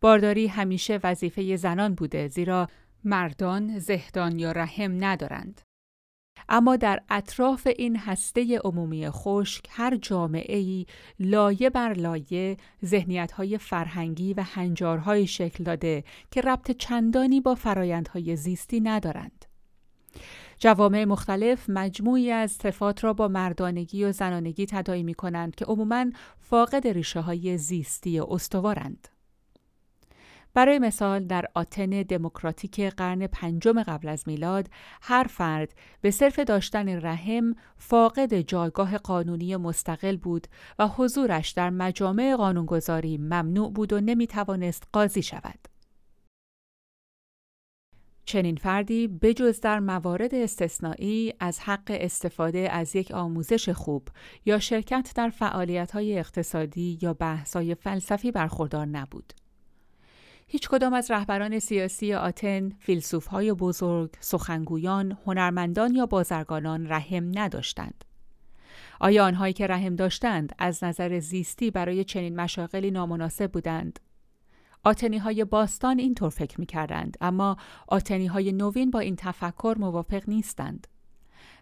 بارداری همیشه وظیفه زنان بوده، زیرا مردان زهدان یا رحم ندارند. اما در اطراف این هسته عمومی خشک، هر جامعه‌ای لایه بر لایه ذهنیت‌های فرهنگی و هنجارهای شکل داده که ربط چندانی با فرایندهای زیستی ندارند. جوامع مختلف مجموعی از صفات را با مردانگی و زنانگی تداعی می‌کنند که عموماً فاقد ریشه‌های زیستی استوارند. برای مثال در آتن دموکراتیک قرن 5 قبل از میلاد، هر فرد به صرف داشتن رحم فاقد جایگاه قانونی مستقل بود و حضورش در مجامع قانونگذاری ممنوع بود و نمی توانست قاضی شود. چنین فردی بجز در موارد استثنایی از حق استفاده از یک آموزش خوب یا شرکت در فعالیت‌های اقتصادی یا بحث‌های فلسفی برخوردار نبود. هیچ کدام از رهبران سیاسی آتن، فیلسوف‌های بزرگ، سخنگویان، هنرمندان یا بازرگانان رحم نداشتند. آیا آنهایی که رحم داشتند از نظر زیستی برای چنین مشاغلی نامناسب بودند؟ آتنی‌های باستان اینطور فکر می‌کردند، اما آتنی‌های نوین با این تفکر موافق نیستند.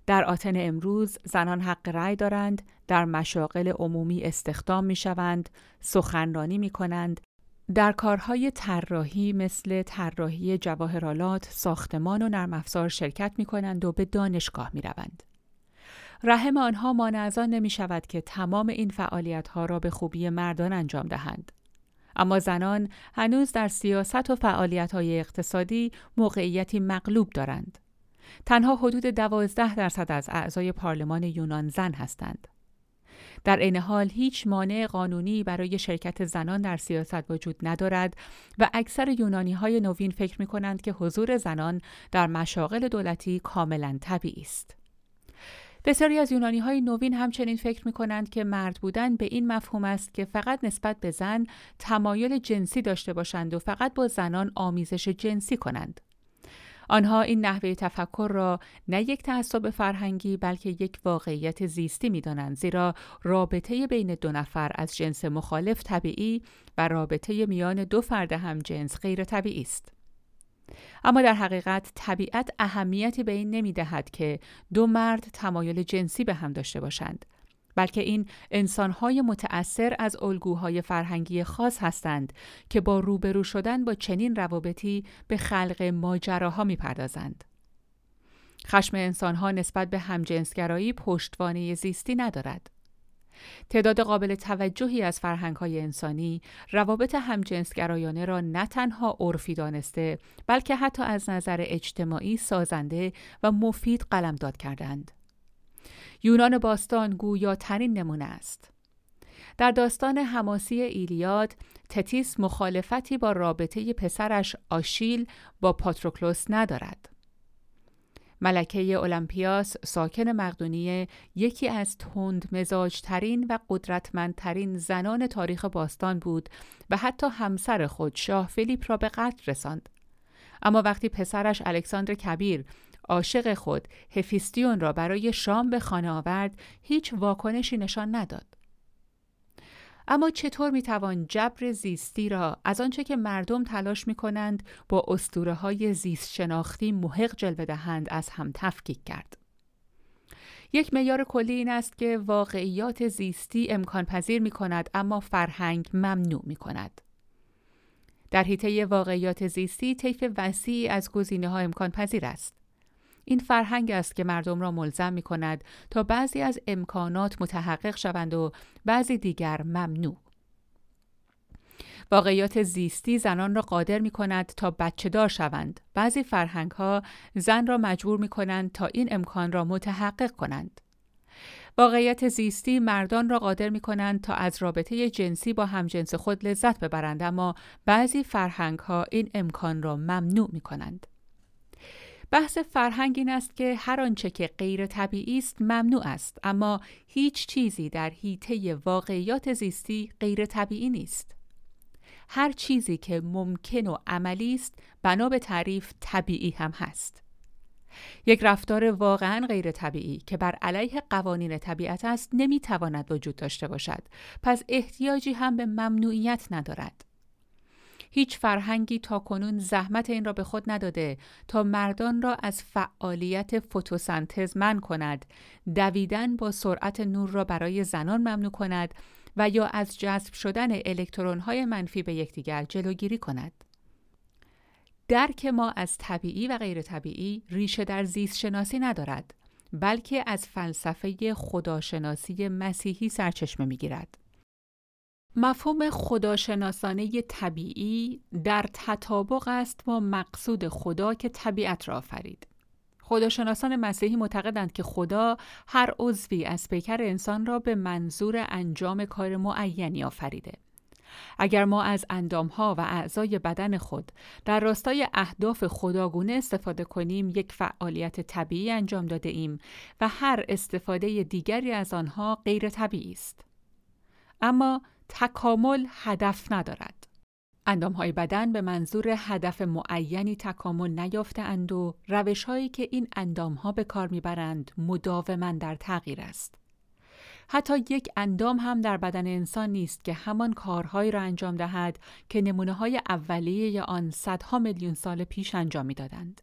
در آتن امروز زنان حق رأی دارند، در مشاغل عمومی استخدام می‌شوند، سخنرانی می‌کنند، در کارهای طراحی مثل طراحی جواهرالات، ساختمان و نرم افزار شرکت می‌کنند و به دانشگاه می‌روند. رحم آنها مانع از آن نمی‌شود که تمام این فعالیت‌ها را به خوبی مردان انجام دهند. اما زنان هنوز در سیاست و فعالیت‌های اقتصادی موقعیتی مغلوب دارند. تنها حدود 12% از اعضای پارلمان یونان زن هستند. در این حال هیچ مانع قانونی برای شرکت زنان در سیاست وجود ندارد و اکثر یونانی‌های نوین فکر می‌کنند که حضور زنان در مشاغل دولتی کاملاً طبیعی است. بسیاری از یونانی‌های نوین همچنین فکر می‌کنند که مرد بودن به این مفهوم است که فقط نسبت به زن تمایل جنسی داشته باشند و فقط با زنان آمیزش جنسی کنند. آنها این نحوه تفکر را نه یک تعصب فرهنگی بلکه یک واقعیت زیستی می‌دانند، زیرا رابطه بین دو نفر از جنس مخالف طبیعی و رابطه میان دو فرد هم جنس غیر طبیعی است. اما در حقیقت طبیعت اهمیتی به این نمی‌دهد که دو مرد تمایل جنسی به هم داشته باشند، بلکه این انسان‌های متأثر از الگوهای فرهنگی خاص هستند که با روبرو شدن با چنین روابطی به خلق ماجراها می‌پردازند. خشم انسان‌ها نسبت به همجنسگرایی پشتوانه زیستی ندارد. تعداد قابل توجهی از فرهنگ‌های انسانی روابط همجنسگرایانه را نه تنها عرفی دانسته، بلکه حتی از نظر اجتماعی سازنده و مفید قلمداد کردند. یونان باستان گویا ترین نمونه است. در داستان حماسی ایلیاد، تتیس مخالفتی با رابطه پسرش آشیل با پاتروکلوس ندارد. ملکه اولمپیاس ساکن مقدونیه یکی از تندمزاج‌ترین و قدرتمندترین زنان تاریخ باستان بود و حتی همسر خود شاه فیلیپ را به قتل رساند. اما وقتی پسرش الکساندر کبیر عاشق خود هفیستیون را برای شام به خانه آورد، هیچ واکنشی نشان نداد. اما چطور میتوان جبر زیستی را از آنچه که مردم تلاش میکنند با اسطوره‌های زیست شناختی محق جلوه دهند از هم تفکیک کرد؟ یک معیار کلی این است که واقعیات زیستی امکان پذیر میکند، اما فرهنگ ممنوع میکند. در حیطه واقعیات زیستی طیف وسیعی از گزینه‌ها امکان پذیر است. این فرهنگ است که مردم را ملزم می کند تا بعضی از امکانات متحقق شوند و بعضی دیگر ممنوع. واقعیات زیستی زنان را قادر می کند تا بچه دار شوند. بعضی فرهنگ ها زن را مجبور می کنند تا این امکان را متحقق کنند. واقعیت زیستی مردان را قادر می کنند تا از رابطه جنسی با همجنس خود لذت ببرند، اما بعضی فرهنگ ها این امکان را ممنوع می کنند. بحث فرهنگ این است که هر آنچه که غیر طبیعی است ممنوع است، اما هیچ چیزی در حیطه واقعیات زیستی غیر طبیعی نیست. هر چیزی که ممکن و عملی است بنا به تعریف طبیعی هم هست. یک رفتار واقعاً غیر طبیعی که بر علیه قوانین طبیعت است نمیتواند وجود داشته باشد، پس احتیاجی هم به ممنوعیت ندارد. هیچ فرهنگی تاکنون زحمت این را به خود نداده تا مردان را از فعالیت فتوسنتز منع کند، دویدن با سرعت نور را برای زنان ممنوع کند و یا از جذب شدن الکترون‌های منفی به یکدیگر جلوگیری کند. درک ما از طبیعی و غیر طبیعی ریشه در زیست شناسی ندارد، بلکه از فلسفه خداشناسی مسیحی سرچشمه می‌گیرد. مفهوم خداشناسانه طبیعی در تطابق است با مقصود خدا که طبیعت را آفرید. خداشناسان مسیحی معتقدند که خدا هر عضوی از پیکر انسان را به منظور انجام کار معینی آفریده. اگر ما از اندامها و اعضای بدن خود در راستای اهداف خداگونه استفاده کنیم، یک فعالیت طبیعی انجام داده ایم و هر استفاده دیگری از آنها غیر طبیعی است. اما تکامل هدف ندارد. اندامهای بدن به منظور هدف معینی تکامل نیافته‌اند و روش‌هایی که این اندامها به کار می‌برند مداوماً در تغییر است. حتی یک اندام هم در بدن انسان نیست که همان کارهایی را انجام دهد که نمونه‌های اولیه آن صدها میلیون سال پیش انجام می‌دادند.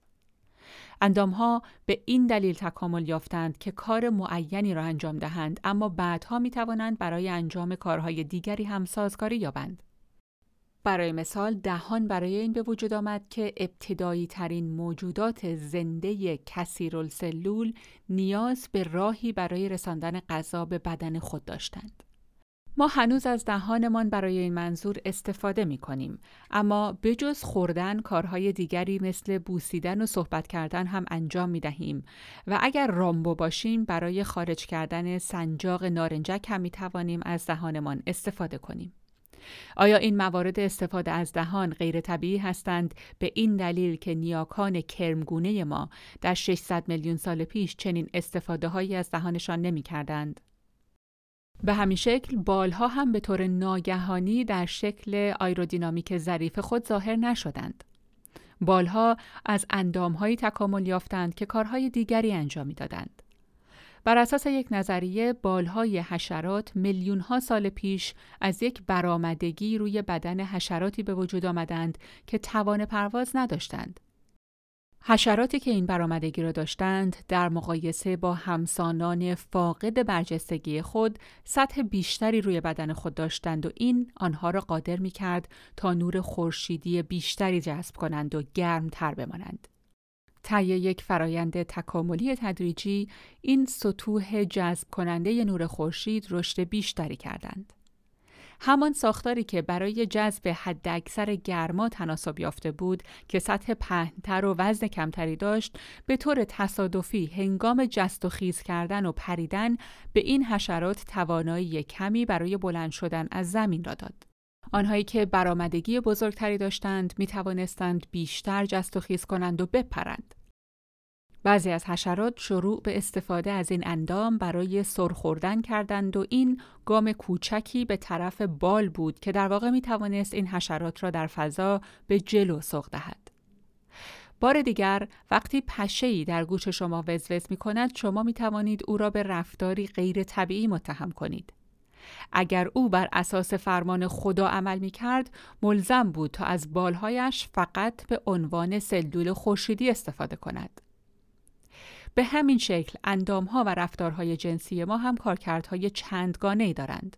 اندامها به این دلیل تکامل یافتند که کار معینی را انجام دهند، اما بعدها می‌توانند برای انجام کارهای دیگری هم سازگاری یابند. برای مثال دهان برای این به وجود آمد که ابتدایی ترین موجودات زنده کثیرالسلول نیاز به راهی برای رساندن غذا به بدن خود داشتند. ما هنوز از دهانمان برای این منظور استفاده می کنیم، اما بجز خوردن کارهای دیگری مثل بوسیدن و صحبت کردن هم انجام می دهیم و اگر رامبو باشیم برای خارج کردن سنجاق نارنجک هم می توانیم از دهانمان استفاده کنیم. آیا این موارد استفاده از دهان غیر طبیعی هستند به این دلیل که نیاکان کرمگونه ما در 600 میلیون سال پیش چنین استفاده‌هایی از دهانشان نمی‌کردند؟ به همین شکل بالها هم به طور ناگهانی در شکل آیرودینامیک ظریف خود ظاهر نشدند. بالها از اندام‌هایی تکامل یافتند که کارهای دیگری انجام می‌دادند. بر اساس یک نظریه، بالهای حشرات میلیون‌ها سال پیش از یک برآمدگی روی بدن حشراتی به وجود آمدند که توان پرواز نداشتند. حشراتی که این برآمدگی را داشتند، در مقایسه با همسانان فاقد برجستگی خود، سطح بیشتری روی بدن خود داشتند و این آنها را قادر می‌کرد تا نور خورشیدی بیشتری جذب کنند و گرم‌تر بمانند. طی یک فرایند تکاملی تدریجی، این سطوح جذب کننده نور خورشید رشد بیشتری کردند. همان ساختاری که برای جذب حداکثر گرما تناسب یافته بود که سطح پهن‌تر و وزن کمتری داشت، به طور تصادفی هنگام جست و خیز کردن و پریدن به این حشرات توانایی کمی برای بلند شدن از زمین را داد. آنهایی که برآمدگی بزرگتری داشتند می توانستند بیشتر جست و خیز کنند و بپرند. بعضی از حشرات شروع به استفاده از این اندام برای سرخوردن کردند و این گام کوچکی به طرف بال بود که در واقع می توانست این حشرات را در فضا به جلو سوق دهد. بار دیگر وقتی پشه‌ای در گوش شما وزوز می کند، شما می توانید او را به رفتاری غیر طبیعی متهم کنید. اگر او بر اساس فرمان خدا عمل می کرد، ملزم بود تا از بالهایش فقط به عنوان سلول خورشیدی استفاده کند. به همین شکل اندامها و رفتارهای جنسی ما هم کارکردهای چندگانه‌ای دارند.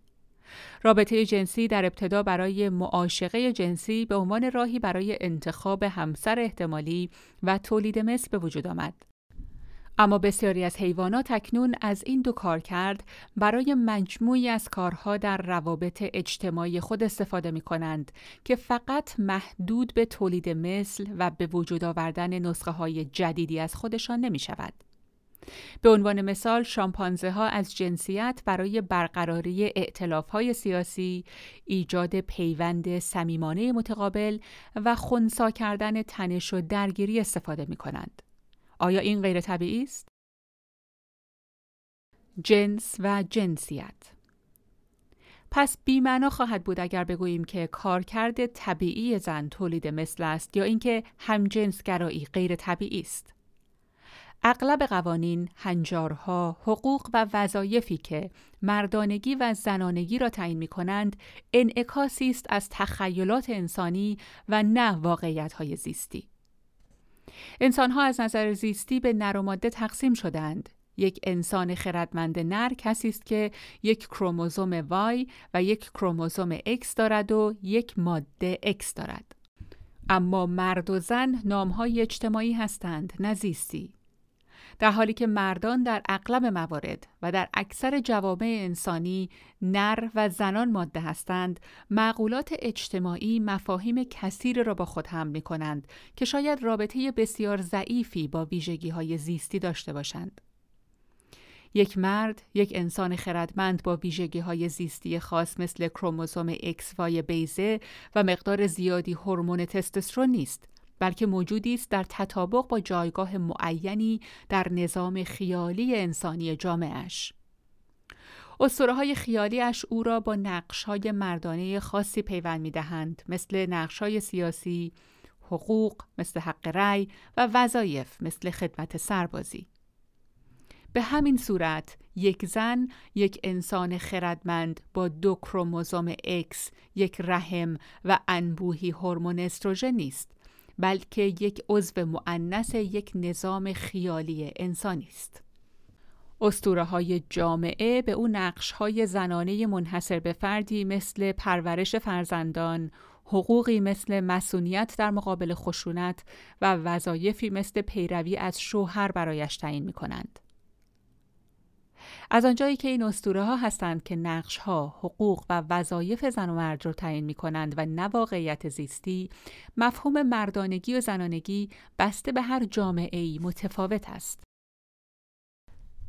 رابطه جنسی در ابتدا برای معاشقه جنسی به عنوان راهی برای انتخاب همسر احتمالی و تولید مثل به وجود آمد. اما بسیاری از حیوانات اکنون از این دو کارکرد برای مجموعی از کارها در روابط اجتماعی خود استفاده می کنند که فقط محدود به تولید مثل و به وجود آوردن نسخه های جدیدی از خودشان نمی شود. به عنوان مثال شامپانزه ها از جنسیت برای برقراری ائتلاف های سیاسی، ایجاد پیوند صمیمانه متقابل و خنثی کردن تنش و درگیری استفاده می کنند. آیا این غیر طبیعی است؟ جنس و جنسیت. پس بی‌معنا خواهد بود اگر بگوییم که کارکرد طبیعی زن تولید مثل است یا اینکه همجنسگرایی غیر طبیعی است. اغلب قوانین، هنجارها، حقوق و وظایفی که مردانگی و زنانگی را تعیین می‌کنند، انعکاسی است از تخیلات انسانی و نه واقعیت‌های زیستی. انسان‌ها از نظر زیستی به نر و ماده تقسیم شدند. یک انسان خردمند نر کسی است که یک کروموزوم Y و یک کروموزوم X دارد و یک ماده X دارد. اما مرد و زن نام‌های اجتماعی هستند، نه زیستی. در حالی که مردان در اغلب موارد و در اکثر جوامع انسانی نر و زنان ماده هستند، معقولات اجتماعی مفاهیم کثیر را با خود حمل می‌کنند که شاید رابطه بسیار ضعیفی با ویژگی‌های زیستی داشته باشند. یک مرد، یک انسان خردمند با ویژگی‌های زیستی خاص مثل کروموزوم XY بیضه و مقدار زیادی هورمون تستوسترون نیست، بلکه موجودی است در تطابق با جایگاه معینی در نظام خیالی انسانی جامعه‌اش. اسطوره‌های خیالی‌اش او را با نقش‌های مردانه خاصی پیوند می‌دهند، مثل نقش‌های سیاسی، حقوق مثل حق رأی و وظایف مثل خدمت سربازی. به همین صورت یک زن، یک انسان خردمند با 2 کروموزوم X، یک رحم و انبوهی هورمون استروژن نیست، بلکه یک عضو مؤنث یک نظام خیالی انسانی است. اسطوره‌های جامعه به او نقش‌های زنانه منحصر به فردی مثل پرورش فرزندان، حقوقی مثل مسئولیت در مقابل خشونت و وظایفی مثل پیروی از شوهر برایش تعیین می‌کنند. از آنجایی که این اسطوره‌ها هستند که نقش‌ها، حقوق و وظایف زن و مرد را تعیین می‌کنند و نه واقعیت زیستی، مفهوم مردانگی و زنانگی بسته به هر جامعه‌ای متفاوت است.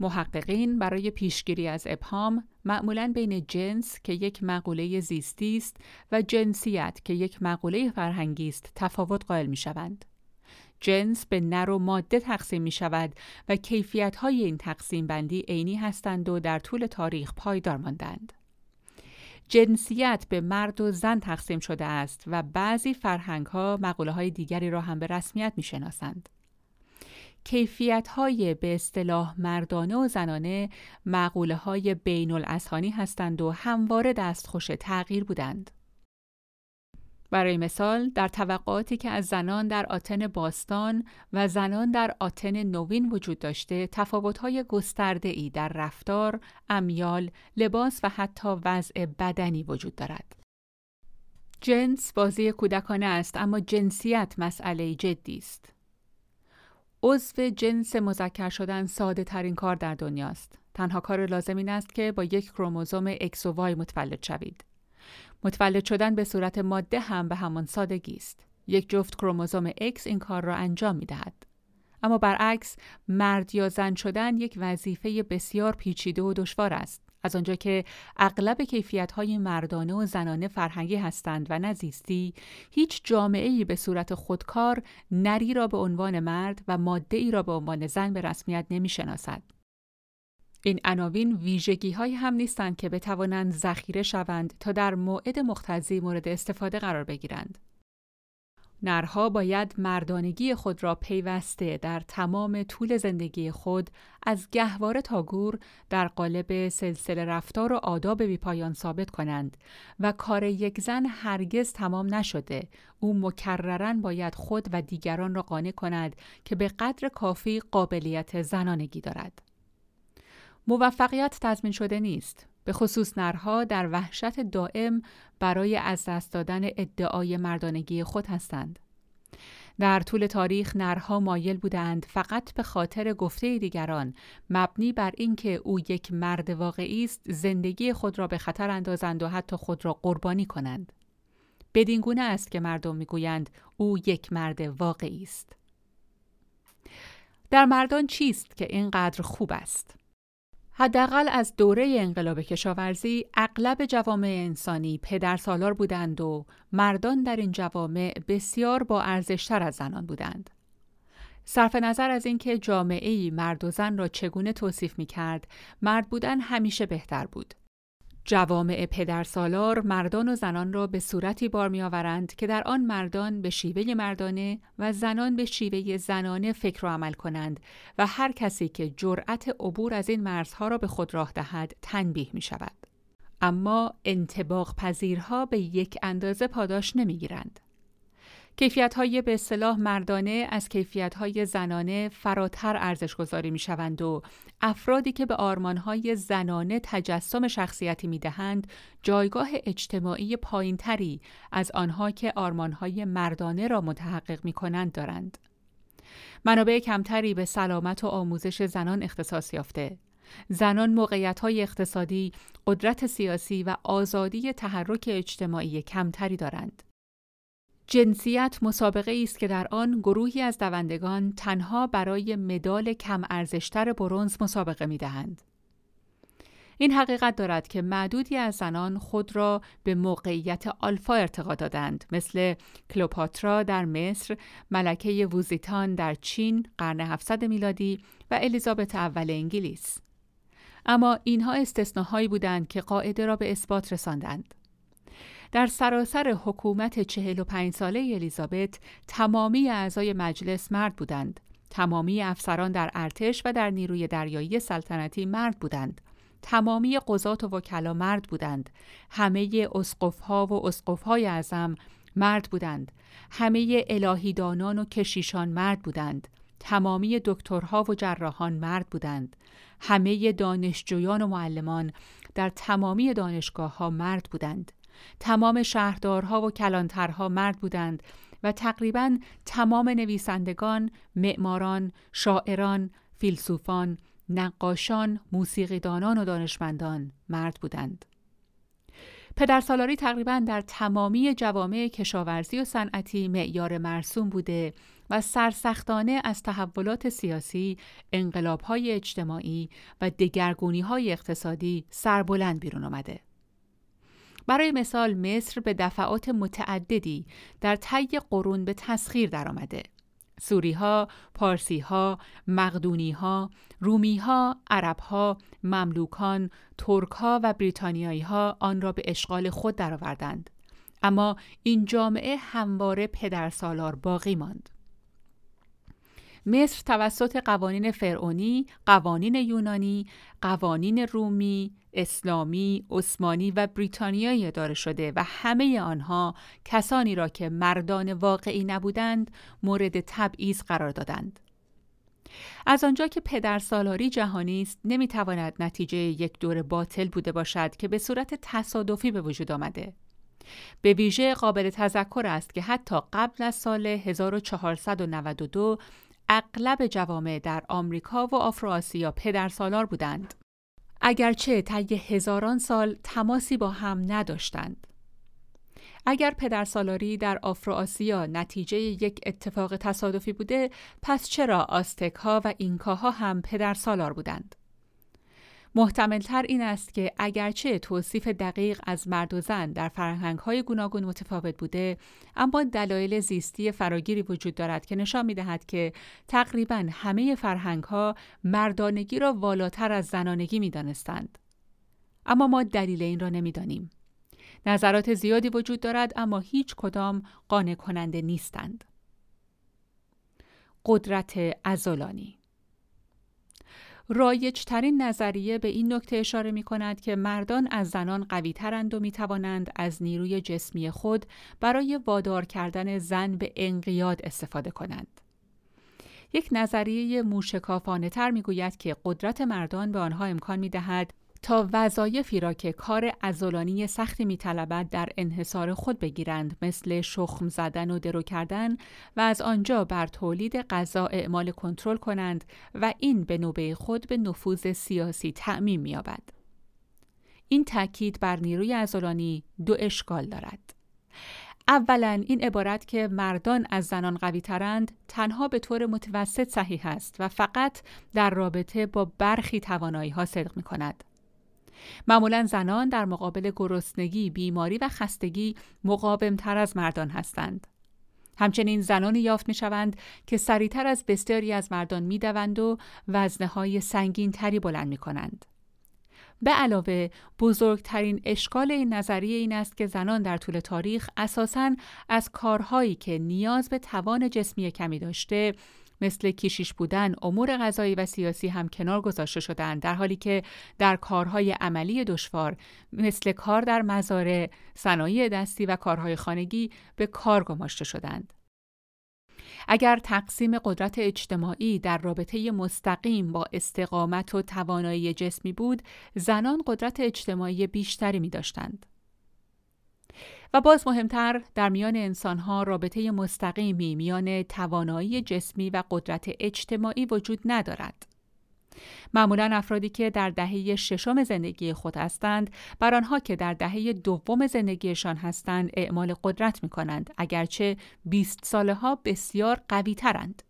محققین برای پیشگیری از ابهام معمولاً بین جنس که یک مقوله زیستی است و جنسیت که یک مقوله فرهنگی است تفاوت قائل می‌شوند. جنس به نر و ماده تقسیم می‌شود و کیفیت‌های این تقسیم بندی عینی هستند و در طول تاریخ پایدار ماندند. جنسیت به مرد و زن تقسیم شده است و بعضی فرهنگ‌ها مقوله‌های دیگری را هم به رسمیت می‌شناسند. کیفیت‌های به اصطلاح مردانه و زنانه مقوله‌های بین‌الاذهانی هستند و همواره دستخوش تغییر بودند. برای مثال، در توقعاتی که از زنان در آتن باستان و زنان در آتن نوین وجود داشته، تفاوت‌های گسترده‌ای در رفتار، امیال، لباس و حتی وضع بدنی وجود دارد. جنس بازی کودکانه است، اما جنسیت مسئله جدی است. عضو جنس مذکر شدن ساده ترین کار در دنیاست. تنها کار لازم این است که با یک کروموزوم X و Y متولد شوید. متولد شدن به صورت ماده هم به همان سادگی است. یک جفت کروموزوم X این کار را انجام می دهد. اما برعکس، مرد یا زن شدن یک وظیفه بسیار پیچیده و دشوار است، از آنجا که اغلب کیفیت‌های مردانه و زنانه فرهنگی هستند و نزیستی، هیچ جامعه‌ای به صورت خودکار نری را به عنوان مرد و ماده‌ای را به عنوان زن به رسمیت نمی‌شناسد. این عناوین ویژگی‌هایی هم نیستند که بتوانند ذخیره شوند تا در موعد مقتضی مورد استفاده قرار بگیرند. نرها باید مردانگی خود را پیوسته در تمام طول زندگی خود از گهواره تا گور در قالب سلسله رفتار و آداب بیپایان ثابت کنند و کار یک زن هرگز تمام نشده. او مکرراً باید خود و دیگران را قانع کند که به قدر کافی قابلیت زنانگی دارد. موفقیت تضمین شده نیست، به خصوص نرها در وحشت دائم برای از دست دادن ادعای مردانگی خود هستند. در طول تاریخ نرها مایل بودند فقط به خاطر گفته دیگران مبنی بر اینکه او یک مرد واقعی است زندگی خود را به خطر اندازند و حتی خود را قربانی کنند. بدین گونه است که مردم میگویند او یک مرد واقعی است. در مردان چیست که اینقدر خوب است؟ حداقل از دوره انقلاب کشاورزی اغلب جوامع انسانی پدرسالار بودند و مردان در این جوامع بسیار با ارزش‌تر از زنان بودند. صرف نظر از اینکه جامعه‌ای مرد و زن را چگونه توصیف می‌کرد، مرد بودن همیشه بهتر بود. جوامع پدرسالار مردان و زنان را به صورتی بار می‌آورند که در آن مردان به شیوه مردانه و زنان به شیوه زنانه فکر و عمل کنند و هر کسی که جرأت عبور از این مرزها را به خود راه دهد تنبیه می‌شود. اما انطباق پذیرها به یک اندازه پاداش نمی‌گیرند. کیفیت‌های به اصطلاح مردانه از کیفیت‌های زنانه فراتر ارزش‌گذاری می‌شوند و افرادی که به آرمان‌های زنانه تجسم شخصیتی می‌دهند، جایگاه اجتماعی پایین‌تری از آنها که آرمان‌های مردانه را متحقق می‌کنند دارند. منابع کمتری به سلامت و آموزش زنان اختصاص یافته. زنان موقعیت‌های اقتصادی، قدرت سیاسی و آزادی تحرک اجتماعی کمتری دارند. جنسیت مسابقه است که در آن گروهی از دوندگان تنها برای مدال کم ارزشتر برنز مسابقه می دهند. این حقیقت دارد که معدودی از زنان خود را به موقعیت آلفا ارتقا دادند، مثل کلئوپاترا در مصر، ملکه ووزیتان در چین قرن 700 میلادی و الیزابت اول انگلیس. اما اینها استثناهایی بودند که قاعده را به اثبات رساندند. در سراسر حکومت 45 ساله الیزابت تمامی اعضای مجلس مرد بودند. تمامی افسران در ارتش و در نیروی دریایی سلطنتی مرد بودند. تمامی قضات و وکلا مرد بودند. همه اسقف‌ها و اسقف‌های اعظم مرد بودند. همه الهیدانان و کشیشان مرد بودند. تمامی دکترها و جراحان مرد بودند. همه دانشجویان و معلمان در تمامی دانشگاه‌ها مرد بودند. تمام شهردارها و کلانترها مرد بودند و تقریباً تمام نویسندگان، معماران، شاعران، فیلسوفان، نقاشان، موسیقیدانان و دانشمندان مرد بودند. پدرسالاری تقریباً در تمامی جوامع کشاورزی و صنعتی معیار مرسوم بوده و سرسختانه از تحولات سیاسی، انقلاب‌های اجتماعی و دگرگونی‌های اقتصادی سربلند بیرون آمده. برای مثال مصر به دفعات متعددی در طی قرون به تسخیر درآمده. سوری‌ها، پارسی‌ها، مقدونی‌ها، رومی‌ها، عرب‌ها، مملوکان، ترک‌ها و بریتانیایی‌ها آن را به اشغال خود درآوردند. اما این جامعه همواره پدرسالار باقی ماند. مصر توسط قوانین فرعونی، قوانین یونانی، قوانین رومی، اسلامی، عثمانی و بریتانیایی اداره شده و همه آنها کسانی را که مردان واقعی نبودند مورد تبعیض قرار دادند. از آنجا که پدرسالاری جهانی است، نمیتواند نتیجه یک دور باطل بوده باشد که به صورت تصادفی به وجود آمده. به ویژه قابل تذکر است که حتی قبل از سال 1492 اغلب جوامع در آمریکا و آفراسیا پدرسالار بودند، اگرچه طی هزاران سال تماسی با هم نداشتند. اگر پدرسالاری در آفراسیا نتیجه یک اتفاق تصادفی بوده، پس چرا آستک‌ها و اینکاها هم پدرسالار بودند؟ محتمل‌تر این است که اگرچه توصیف دقیق از مرد و زن در فرهنگ‌های گوناگون متفاوت بوده، اما دلایل زیستی فراگیری وجود دارد که نشان می‌دهد که تقریباً همه فرهنگ‌ها مردانگی را والاتر از زنانگی می‌دانستند. اما ما دلیل این را نمی‌دانیم. نظرات زیادی وجود دارد، اما هیچ کدام قانع کننده نیستند. قدرت عضلانی. رایج‌ترین نظریه به این نکته اشاره می‌کند که مردان از زنان قوی‌ترند و می‌توانند از نیروی جسمی خود برای وادار کردن زن به انقیاد استفاده کنند. یک نظریه موشکافانه‌تر می‌گوید که قدرت مردان به آنها امکان می‌دهد تا وظایفی را که کار عضلانی سختی می‌طلبد در انحصار خود بگیرند، مثل شخم زدن و درو کردن، و از آنجا بر تولید غذا اعمال کنترل کنند و این به نوبه خود به نفوذ سیاسی تعمیم می‌یابد. این تاکید بر نیروی عضلانی دو اشکال دارد. اولاً این عبارت که مردان از زنان قوی‌ترند تنها به طور متوسط صحیح است و فقط در رابطه با برخی توانایی‌ها صدق می‌کند. معمولاً زنان در مقابل گرسنگی، بیماری و خستگی مقاوم‌تر از مردان هستند. همچنین زنانی یافت می‌شوند که سریع‌تر از بسیاری از مردان می‌دوند و وزنه‌های سنگین‌تری بلند می‌کنند. به علاوه بزرگترین اشکال این نظریه این است که زنان در طول تاریخ اساساً از کارهایی که نیاز به توان جسمی کمی داشته، مثل کشیش بودن، امور غذایی و سیاسی هم کنار گذاشته شدند، در حالی که در کارهای عملی دشوار مثل کار در مزارع، صنایع دستی و کارهای خانگی به کار گماشته شدند. اگر تقسیم قدرت اجتماعی در رابطه مستقیم با استقامت و توانایی جسمی بود، زنان قدرت اجتماعی بیشتری می داشتند. و باز مهمتر، در میان انسانها رابطه مستقیمی میان توانایی جسمی و قدرت اجتماعی وجود ندارد. معمولاً افرادی که در دهه ششم زندگی خود هستند، بر آنها که در دهه دوم زندگیشان هستند اعمال قدرت می کنند، اگرچه 20 ساله‌ها بسیار قوی ترند.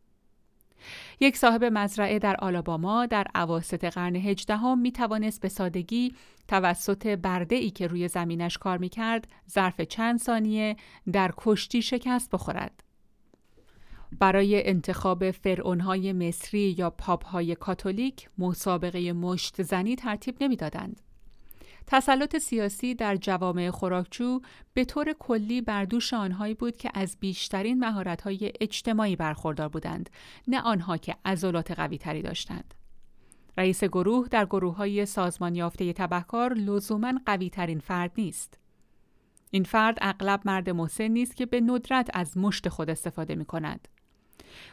یک صاحب مزرعه در آلاباما در اواسط قرن 18 میتوانست به سادگی توسط برده‌ای که روی زمینش کار میکرد ظرف چند ثانیه در کشتی شکست بخورد. برای انتخاب فرعونهای مصری یا پاپهای کاتولیک مسابقه مشت زنی ترتیب نمیدادند. تسلط سیاسی در جوامع خوراکچو به طور کلی بر دوش آنهایی بود که از بیشترین مهارت‌های اجتماعی برخوردار بودند، نه آنها که عضلات قوی‌تری داشتند. رئیس گروه در گروه‌های سازمان یافته تبهکار لزوماً قوی‌ترین فرد نیست. این فرد اغلب مرد مسنی است که به ندرت از مشت خود استفاده می‌کند.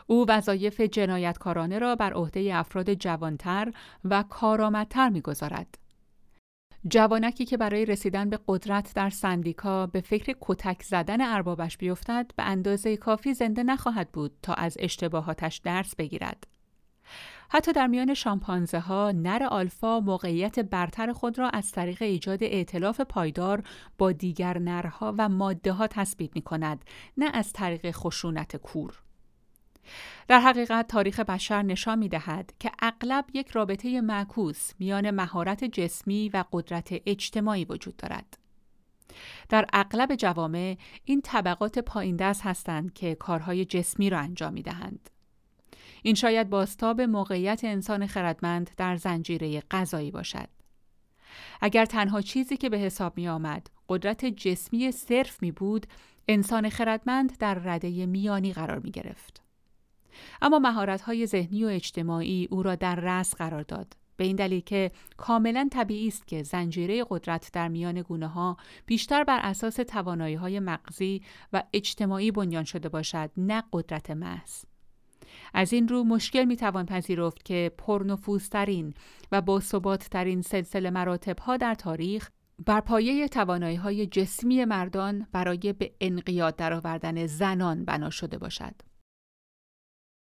او وظایف جنایتکارانه را بر عهده افراد جوانتر و کارآمدتر می‌گذارد. جوانکی که برای رسیدن به قدرت در سندیکا به فکر کتک زدن اربابش بیفتد، به اندازه کافی زنده نخواهد بود تا از اشتباهاتش درس بگیرد. حتی در میان شامپانزه ها، نر آلفا موقعیت برتر خود را از طریق ایجاد ائتلاف پایدار با دیگر نرها و ماده ها تثبیت می کند، نه از طریق خشونت کور. در حقیقت تاریخ بشر نشان می‌دهد که اغلب یک رابطه معکوس میان مهارت جسمی و قدرت اجتماعی وجود دارد. در اغلب جوامع این طبقات پایین‌دست هستند که کارهای جسمی را انجام می‌دهند. این شاید بازتاب موقعیت انسان خردمند در زنجیره غذایی باشد. اگر تنها چیزی که به حساب می‌آمد قدرت جسمی صرف می‌بود، انسان خردمند در رده میانی قرار می‌گرفت. اما مهارت‌های ذهنی و اجتماعی او را در رأس قرار داد، به این دلیل که کاملاً طبیعی است که زنجیره قدرت در میان گونه‌ها بیشتر بر اساس توانایی‌های مغزی و اجتماعی بنیان شده باشد، نه قدرت محض. از این رو مشکل می‌توان پذیرفت که پرنفوذترین و باثبات‌ترین سلسله مراتب‌ها در تاریخ بر پایه توانایی‌های جسمی مردان برای به انقیاد درآوردن زنان بنا شده باشد.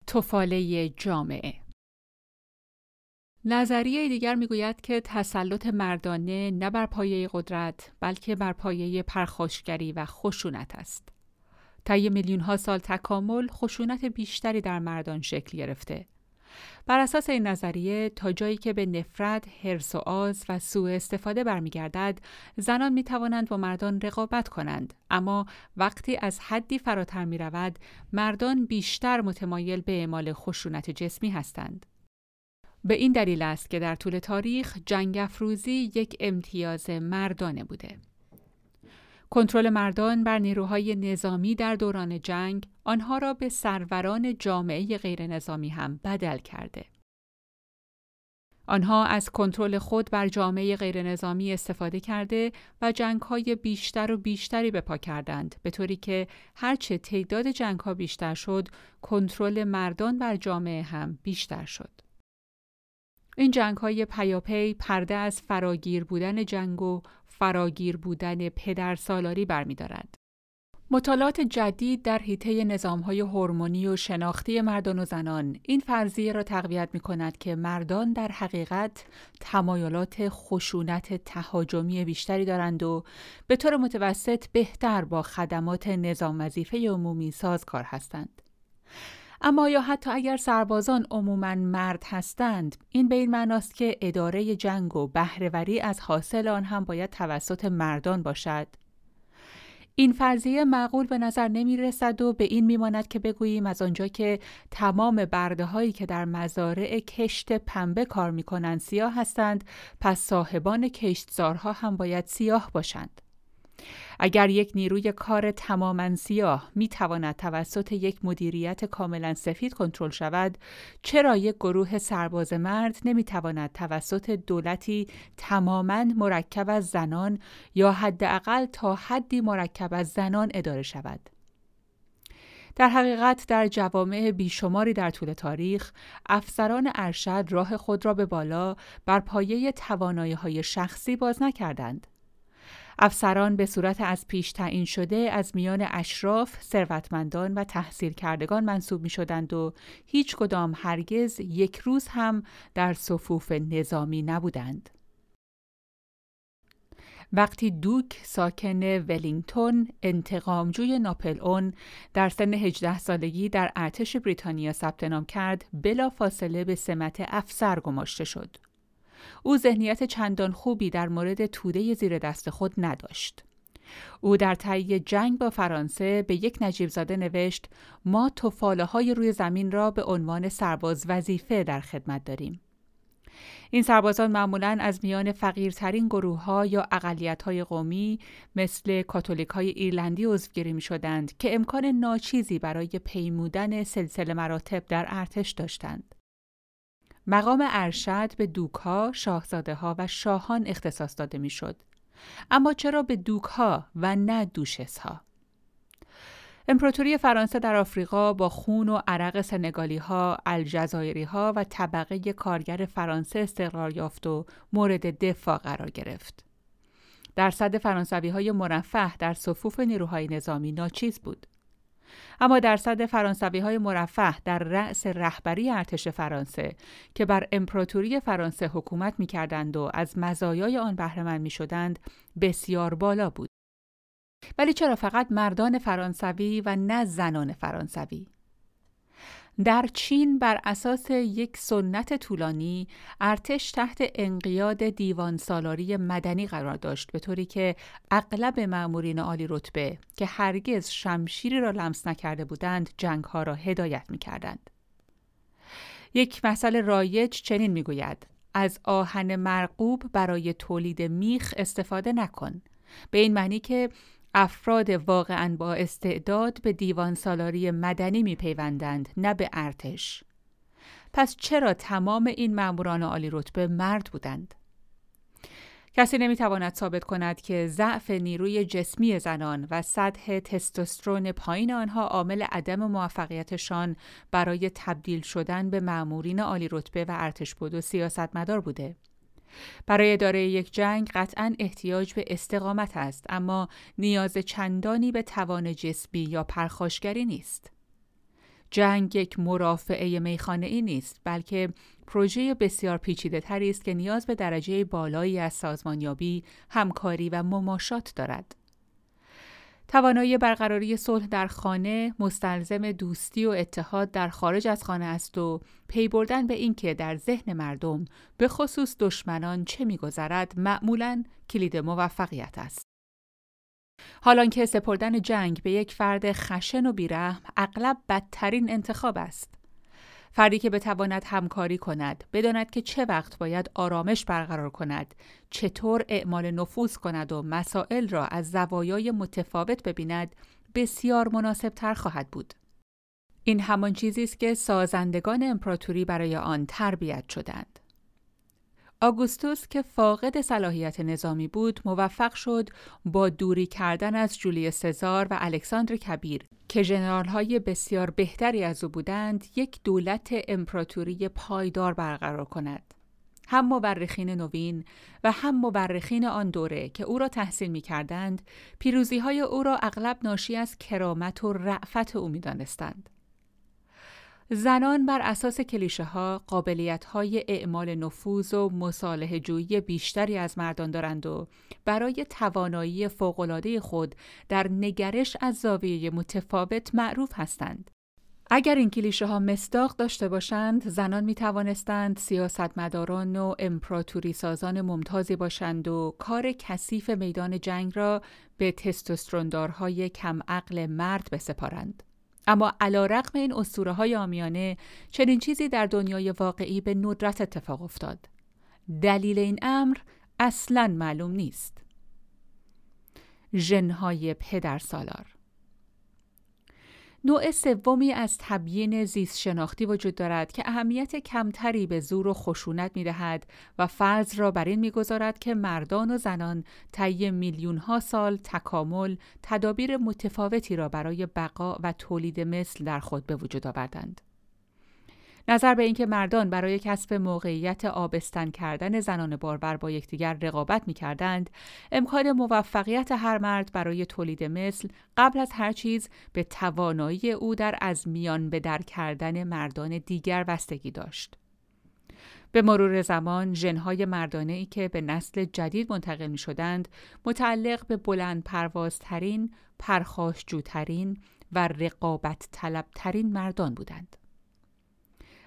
طفاله جامعه. نظریه دیگر میگوید که تسلط مردانه نه بر پایه قدرت، بلکه بر پایه پرخاشگری و خشونت است. طی میلیون‌ها سال تکامل، خشونت بیشتری در مردان شکل گرفته. بر اساس این نظریه، تا جایی که به نفرت، حرص و آز و سوء استفاده برمیگردد، زنان می توانند با مردان رقابت کنند، اما وقتی از حدی فراتر می رود، مردان بیشتر متمایل به اعمال خشونت جسمی هستند. به این دلیل است که در طول تاریخ جنگ افروزی یک امتیاز مردانه بوده. کنترل مردان بر نیروهای نظامی در دوران جنگ آنها را به سروران جامعه غیر نظامی هم بدل کرده. آنها از کنترل خود بر جامعه غیر نظامی استفاده کرده و جنگ‌های بیشتر و بیشتری به پا کردند، به طوری که هرچه تعداد جنگ‌ها بیشتر شد، کنترل مردان بر جامعه هم بیشتر شد. این جنگ‌های پیاپی پرده از فراگیر بودن جنگ و فراگیر بودن پدرسالاری برمی‌دارد. مطالعات جدید در حیطه نظام‌های هورمونی و شناختی مردان و زنان این فرضیه را تقویت می‌کند که مردان در حقیقت تمایلات خشونت تهاجمی بیشتری دارند و به طور متوسط بهتر با خدمات نظام وظیفه عمومی سازگار هستند. اما یا حتی اگر سربازان عموماً مرد هستند، این به این معناست که اداره جنگ و بهره‌وری از حاصل آن هم باید توسط مردان باشد. این فرضیه معقول به نظر نمی رسد و به این می ماند که بگوییم از آنجا که تمام برده هایی که در مزارع کشت پنبه کار می کنند سیاه هستند، پس صاحبان کشتزارها هم باید سیاه باشند. اگر یک نیروی کار تماماً سیاه می تواند توسط یک مدیریت کاملاً سفید کنترل شود، چرا یک گروه سرباز مرد نمی تواند توسط دولتی تماماً مرکب از زنان یا حداقل تا حدی مرکب از زنان اداره شود؟ در حقیقت در جوامع بیشماری در طول تاریخ، افسران ارشد راه خود را به بالا بر پایه توانایی‌های شخصی باز نکردند. افسران به صورت از پیش تعیین شده از میان اشراف، ثروتمندان و تحصیل کردگان منصوب می شدند و هیچ کدام هرگز یک روز هم در صفوف نظامی نبودند. وقتی دوک ساکن ولینگتون، انتقامجوی ناپلئون، در سن 18 سالگی در ارتش بریتانیا ثبت نام کرد، بلافاصله به سمت افسر گماشته شد. او ذهنیت چندان خوبی در مورد توده زیر دست خود نداشت. او در طی جنگ با فرانسه به یک نجیب‌زاده نوشت: ما تفاله‌های روی زمین را به عنوان سرباز وظیفه در خدمت داریم. این سربازان معمولاً از میان فقیرترین گروه‌ها یا اقلیت‌های قومی مثل کاتولیک‌های ایرلندی عضوگیری می‌شدند که امکان ناچیزی برای پیمودن سلسله مراتب در ارتش داشتند. مقام ارشد به دوک‌ها، شاهزاده‌ها و شاهان اختصاص داده می‌شد. اما چرا به دوک‌ها و نه دوشس‌ها؟ امپراتوری فرانسه در آفریقا با خون و عرق سنگالی‌ها، الجزایری‌ها و طبقه کارگر فرانسه استقرار یافت و مورد دفاع قرار گرفت. درصد فرانسوی‌های مرفه در صفوف نیروهای نظامی ناچیز بود. اما درصد فرانسوی‌های مرفه در رأس رهبری ارتش فرانسه که بر امپراتوری فرانسه حکومت می‌کردند و از مزایای آن بهره‌مند می‌شدند، بسیار بالا بود. ولی چرا فقط مردان فرانسوی و نه زنان فرانسوی؟ در چین بر اساس یک سنت طولانی، ارتش تحت انقیاد دیوان سالاری مدنی قرار داشت، به طوری که اغلب مامورین عالی رتبه که هرگز شمشیری را لمس نکرده بودند، جنگ‌ها را هدایت می‌کردند. یک مثل رایج چنین می‌گوید: از آهن مرغوب برای تولید میخ استفاده نکن. به این معنی که افراد واقعاً با استعداد به دیوان سالاری مدنی میپیوندند، نه به ارتش. پس چرا تمام این ماموران عالی رتبه مرد بودند؟ کسی نمیتواند ثابت کند که ضعف نیروی جسمی زنان و سطح تستوسترون پایین آنها عامل عدم موفقیتشان برای تبدیل شدن به مامورین عالی رتبه و ارتشبد و سیاستمدار بوده. برای اداره یک جنگ قطعاً احتیاج به استقامت است، اما نیاز چندانی به توان جسمی یا پرخاشگری نیست. جنگ یک مرافعه میخانه‌ای نیست، بلکه پروژه بسیار پیچیده‌تری است که نیاز به درجه بالایی از سازمانیابی، همکاری و مماشات دارد. توانایی برقراری صلح در خانه مستلزم دوستی و اتحاد در خارج از خانه است و پی بردن به این که در ذهن مردم به خصوص دشمنان چه می‌گذرد معمولاً کلید موفقیت است. حالانکه سپردن جنگ به یک فرد خشن و بیرحم اغلب بدترین انتخاب است. فردی که بتواند همکاری کند، بداند که چه وقت باید آرامش برقرار کند، چطور اعمال نفوذ کند و مسائل را از زوایای متفاوت ببیند، بسیار مناسب‌تر خواهد بود. این همان چیزی است که سازندگان امپراتوری برای آن تربیت شدند. آگوستوس که فاقد صلاحیت نظامی بود، موفق شد با دوری کردن از جولیوس سزار و الکساندر کبیر که ژنرال‌های بسیار بهتری از او بودند، یک دولت امپراتوری پایدار برقرار کند. هم مورخین نوین و هم مورخین آن دوره که او را تحسین می‌کردند، پیروزی‌های او را اغلب ناشی از کرامت و رأفت او می‌دانستند. زنان بر اساس کلیشه‌ها قابلیت‌های اعمال نفوذ و مصالحه‌جویی بیشتری از مردان دارند و برای توانایی فوق‌العاده خود در نگرش از زاویه متفاوت معروف هستند. اگر این کلیشه‌ها مصداق داشته باشند، زنان می‌توانستند سیاستمداران و امپراتوری سازان ممتازی باشند و کار کثیف میدان جنگ را به تستوستروندارهای کم عقل مرد بسپارند. اما علی‌رغم این اسطوره‌های عامیانه، چنین چیزی در دنیای واقعی به ندرت اتفاق افتاد. دلیل این امر اصلاً معلوم نیست. ژن‌های پدرسالار. نوع سومی از تبیین زیست شناختی وجود دارد که اهمیت کمتری به زور و خشونت می‌دهد و فرض را بر این می‌گذارد که مردان و زنان طی میلیون‌ها سال تکامل، تدابیر متفاوتی را برای بقا و تولید مثل در خود به وجود آوردند. نظر به اینکه مردان برای کسب موقعیت آبستن کردن زنان باربر با یکدیگر رقابت می‌کردند، امکان موفقیت هر مرد برای تولید مثل قبل از هر چیز به توانایی او در از میان به در کردن مردان دیگر بستگی داشت. به مرور زمان ژن‌های مردانه‌ای که به نسل جدید منتقل می‌شدند متعلق به بلندپروازترین، پرخاشجوترین و رقابت طلبترین مردان بودند.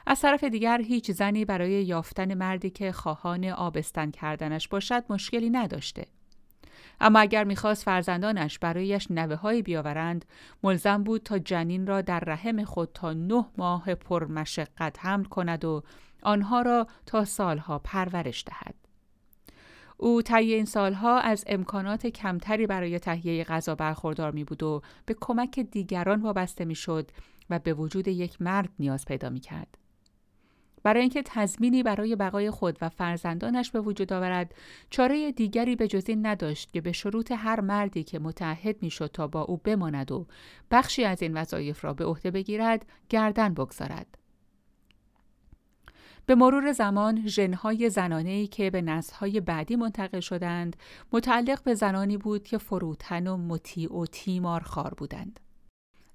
از طرف دیگر هیچ زنی برای یافتن مردی که خواهان آبستن کردنش باشد مشکلی نداشته. اما اگر می‌خواست فرزندانش برایش نوه‌هایی بیاورند، ملزم بود تا جنین را در رحم خود تا 9 ماه پرمشقت حمل کند و آنها را تا سالها پرورش دهد. او طی این سالها از امکانات کمتری برای تهیه غذا برخوردار می بود و به کمک دیگران وابسته می شد و به وجود یک مرد نیاز پیدا می کرد. برای اینکه تضمینی برای بقای خود و فرزندانش به وجود آورد، چاره دیگری به جز این نداشت که به شروط هر مردی که متعهد می شد تا با او بماند و بخشی از این وظایف را به عهده بگیرد، گردن بگذارد. به مرور زمان ژن‌های زنانه‌ای که به نسل‌های بعدی منتقل شدند متعلق به زنانی بود که فروتن و مطیع و تیمارخوار بودند.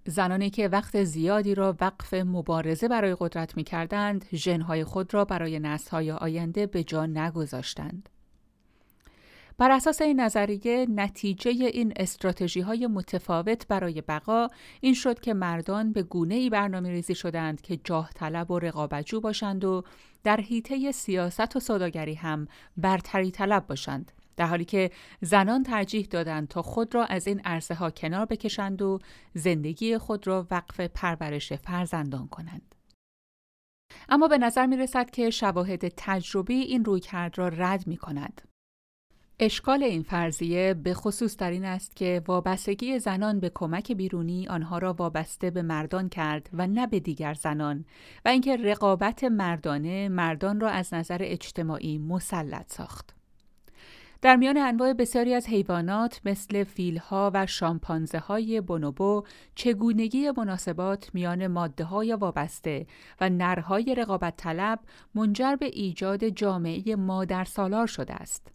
زنانی که وقت زیادی را وقف مبارزه برای قدرت می‌کردند، ژن‌های خود را برای نسل‌های آینده به جا نگذاشتند. بر اساس این نظریه، نتیجه این استراتژی‌های متفاوت برای بقا این شد که مردان به گونه‌ای برنامه‌ریزی شدند که جاه طلب و رقابتجو باشند و در حیطه سیاست و سوداگری هم برتری طلب باشند، در حالی که زنان ترجیح دادند تا خود را از این عرصه‌ها کنار بکشند و زندگی خود را وقف پرورش فرزندان کنند. اما به نظر می‌رسد که شواهد تجربی این رویکرد را رد می‌کند. اشکال این فرضیه به خصوص در این است که وابستگی زنان به کمک بیرونی آنها را وابسته به مردان کرد و نه به دیگر زنان، و اینکه رقابت مردانه مردان را از نظر اجتماعی مسلط ساخت. در میان انواع بسیاری از حیوانات مثل فیل‌ها و شامپانزه‌های بونوبو، چگونگی مناسبات میان ماده‌های وابسته و نرهای رقابت طلب منجر به ایجاد جامعه مادرسالار شده است.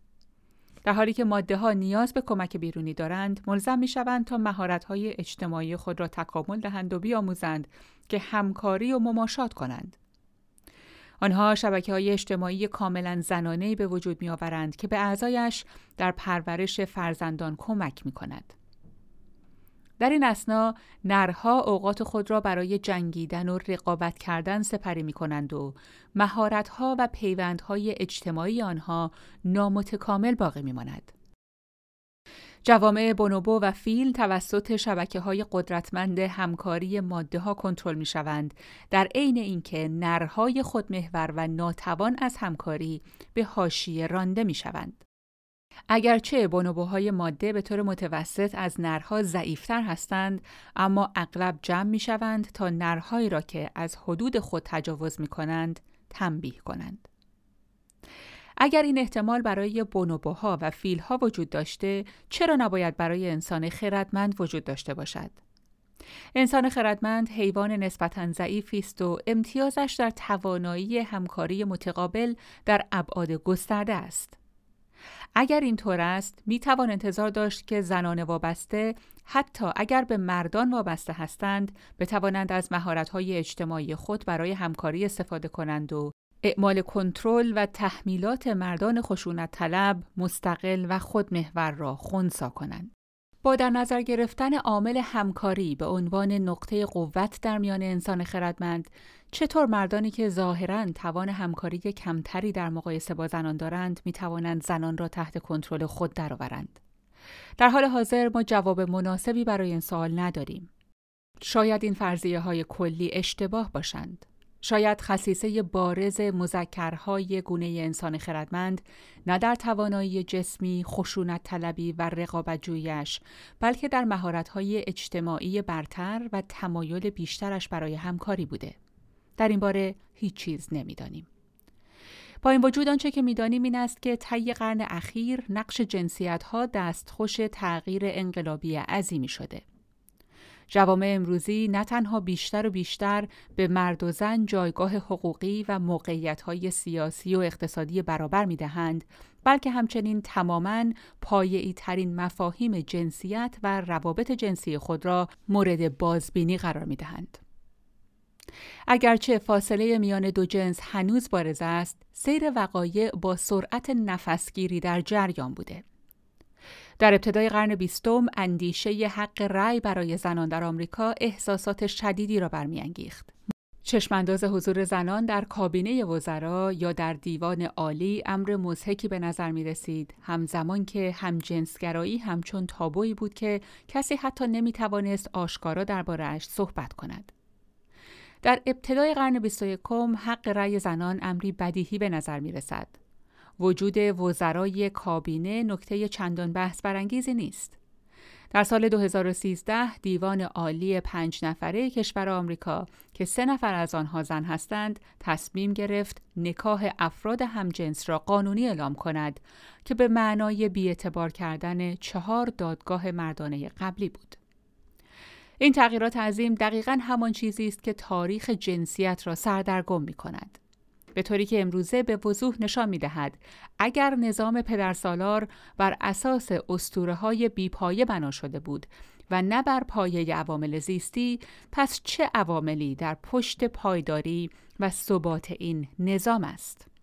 در حالی که ماده‌ها نیاز به کمک بیرونی دارند، ملزم می‌شوند تا مهارت‌های اجتماعی خود را تکامل دهند و بیاموزند که همکاری و مماشات کنند. آنها شبکه‌های اجتماعی کاملاً زنانه‌ای به وجود می‌آورند که به اعضایش در پرورش فرزندان کمک می‌کند. در این اثنا نرها اوقات خود را برای جنگیدن و رقابت کردن سپری می‌کنند و مهارت‌ها و پیوندهای اجتماعی آنها نامتکامل باقی می‌ماند. جوامع بونوبو و فیل توسط شبکه‌های قدرتمند همکاری ماده‌ها کنترل می‌شوند، در عین اینکه نرهای خودمحور و ناتوان از همکاری به حاشیه رانده می‌شوند. اگرچه بونوبوهای ماده به طور متوسط از نرها ضعیفتر هستند، اما اغلب جمع می شوند تا نرهایی را که از حدود خود تجاوز می کنند تنبیه کنند. اگر این احتمال برای بونوبوها و فیلها وجود داشته، چرا نباید برای انسان خردمند وجود داشته باشد؟ انسان خردمند حیوان نسبتاً ضعیفی است و امتیازش در توانایی همکاری متقابل در ابعاد گسترده است. اگر اینطور است، می توان انتظار داشت که زنان وابسته، حتی اگر به مردان وابسته هستند، بتوانند از مهارت‌های اجتماعی خود برای همکاری استفاده کنند و اعمال کنترل و تحمیلات مردان خشونت طلب، مستقل و خودمحور را خنثی کنند. با در نظر گرفتن عامل همکاری به عنوان نقطه قوت در میان انسان خردمند، چطور مردانی که ظاهراً توان همکاری کمتری در مقایسه با زنان دارند می توانند زنان را تحت کنترل خود درآورند؟ در حال حاضر ما جواب مناسبی برای این سوال نداریم. شاید این فرضیه های کلی اشتباه باشند. شاید خصیصه بارز مذکرهای گونه انسان خردمند نه در توانایی جسمی، خشونت طلبی و رقابتجویش، بلکه در مهارت‌های اجتماعی برتر و تمایل بیشترش برای همکاری بوده. در این باره هیچ چیز نمی‌دانیم. با این وجود آنچه که می‌دانیم این است که طی قرن اخیر نقش جنسیت‌ها دستخوش تغییر انقلابی عظیمی شده. جوامع امروزی نه تنها بیشتر و بیشتر به مرد و زن جایگاه حقوقی و موقعیت‌های سیاسی و اقتصادی برابر می‌دهند، بلکه همچنین تماماً پایه‌ای‌ترین مفاهیم جنسیت و روابط جنسی خود را مورد بازبینی قرار می‌دهند. اگرچه فاصله میان دو جنس هنوز بارز است، سیر وقایع با سرعت نفسگیری در جریان بوده. در ابتدای قرن بیستم، اندیشه ی حق رأی برای زنان در آمریکا احساسات شدیدی را برمیانگیخت. چشمانداز حضور زنان در کابینه وزرا یا در دیوان عالی امر مضحکی به نظر می رسید، همزمان که همجنسگرایی همچون تابویی بود که کسی حتی نمی توانست آشکارا درباره‌اش صحبت کند. در ابتدای قرن 21 حق رأی زنان امری بدیهی به نظر می رسد. وجود وزرای کابینه نکته چندان بحث برانگیزی نیست. در سال 2013 دیوان عالی 5 نفره کشور آمریکا که 3 نفر از آنها زن هستند تصمیم گرفت نکاح افراد همجنس را قانونی اعلام کند که به معنای بی‌اعتبار کردن 4 دادگاه مردانه قبلی بود. این تغییرات عظیم دقیقاً همان چیزی است که تاریخ جنسیت را سردرگم می کند. به طوری که امروزه به وضوح نشان می دهد اگر نظام پدرسالار بر اساس اسطوره‌های بی‌پایه بنا شده بود و نه بر پایه عوامل زیستی، پس چه عواملی در پشت پایداری و ثبات این نظام است؟